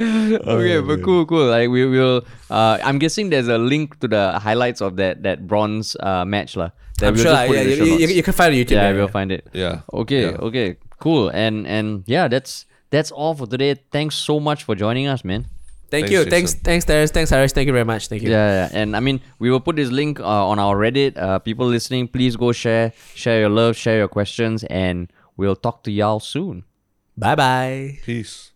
Okay, but cool. Like we will. I'm guessing there's a link to the highlights of that bronze match lah. I'm sure. You can find it on YouTube. Yeah, we'll find it. Yeah. Okay. Yeah. Okay. Cool. And yeah, that's all for today. Thanks so much for joining us, man. Thank you. Jason. Thanks, Darius. Thanks, Harish. Thank you very much. Thank you. Yeah. And I mean, we will put this link on our Reddit. People listening, please go share your love, share your questions, and we'll talk to y'all soon. Bye bye. Peace.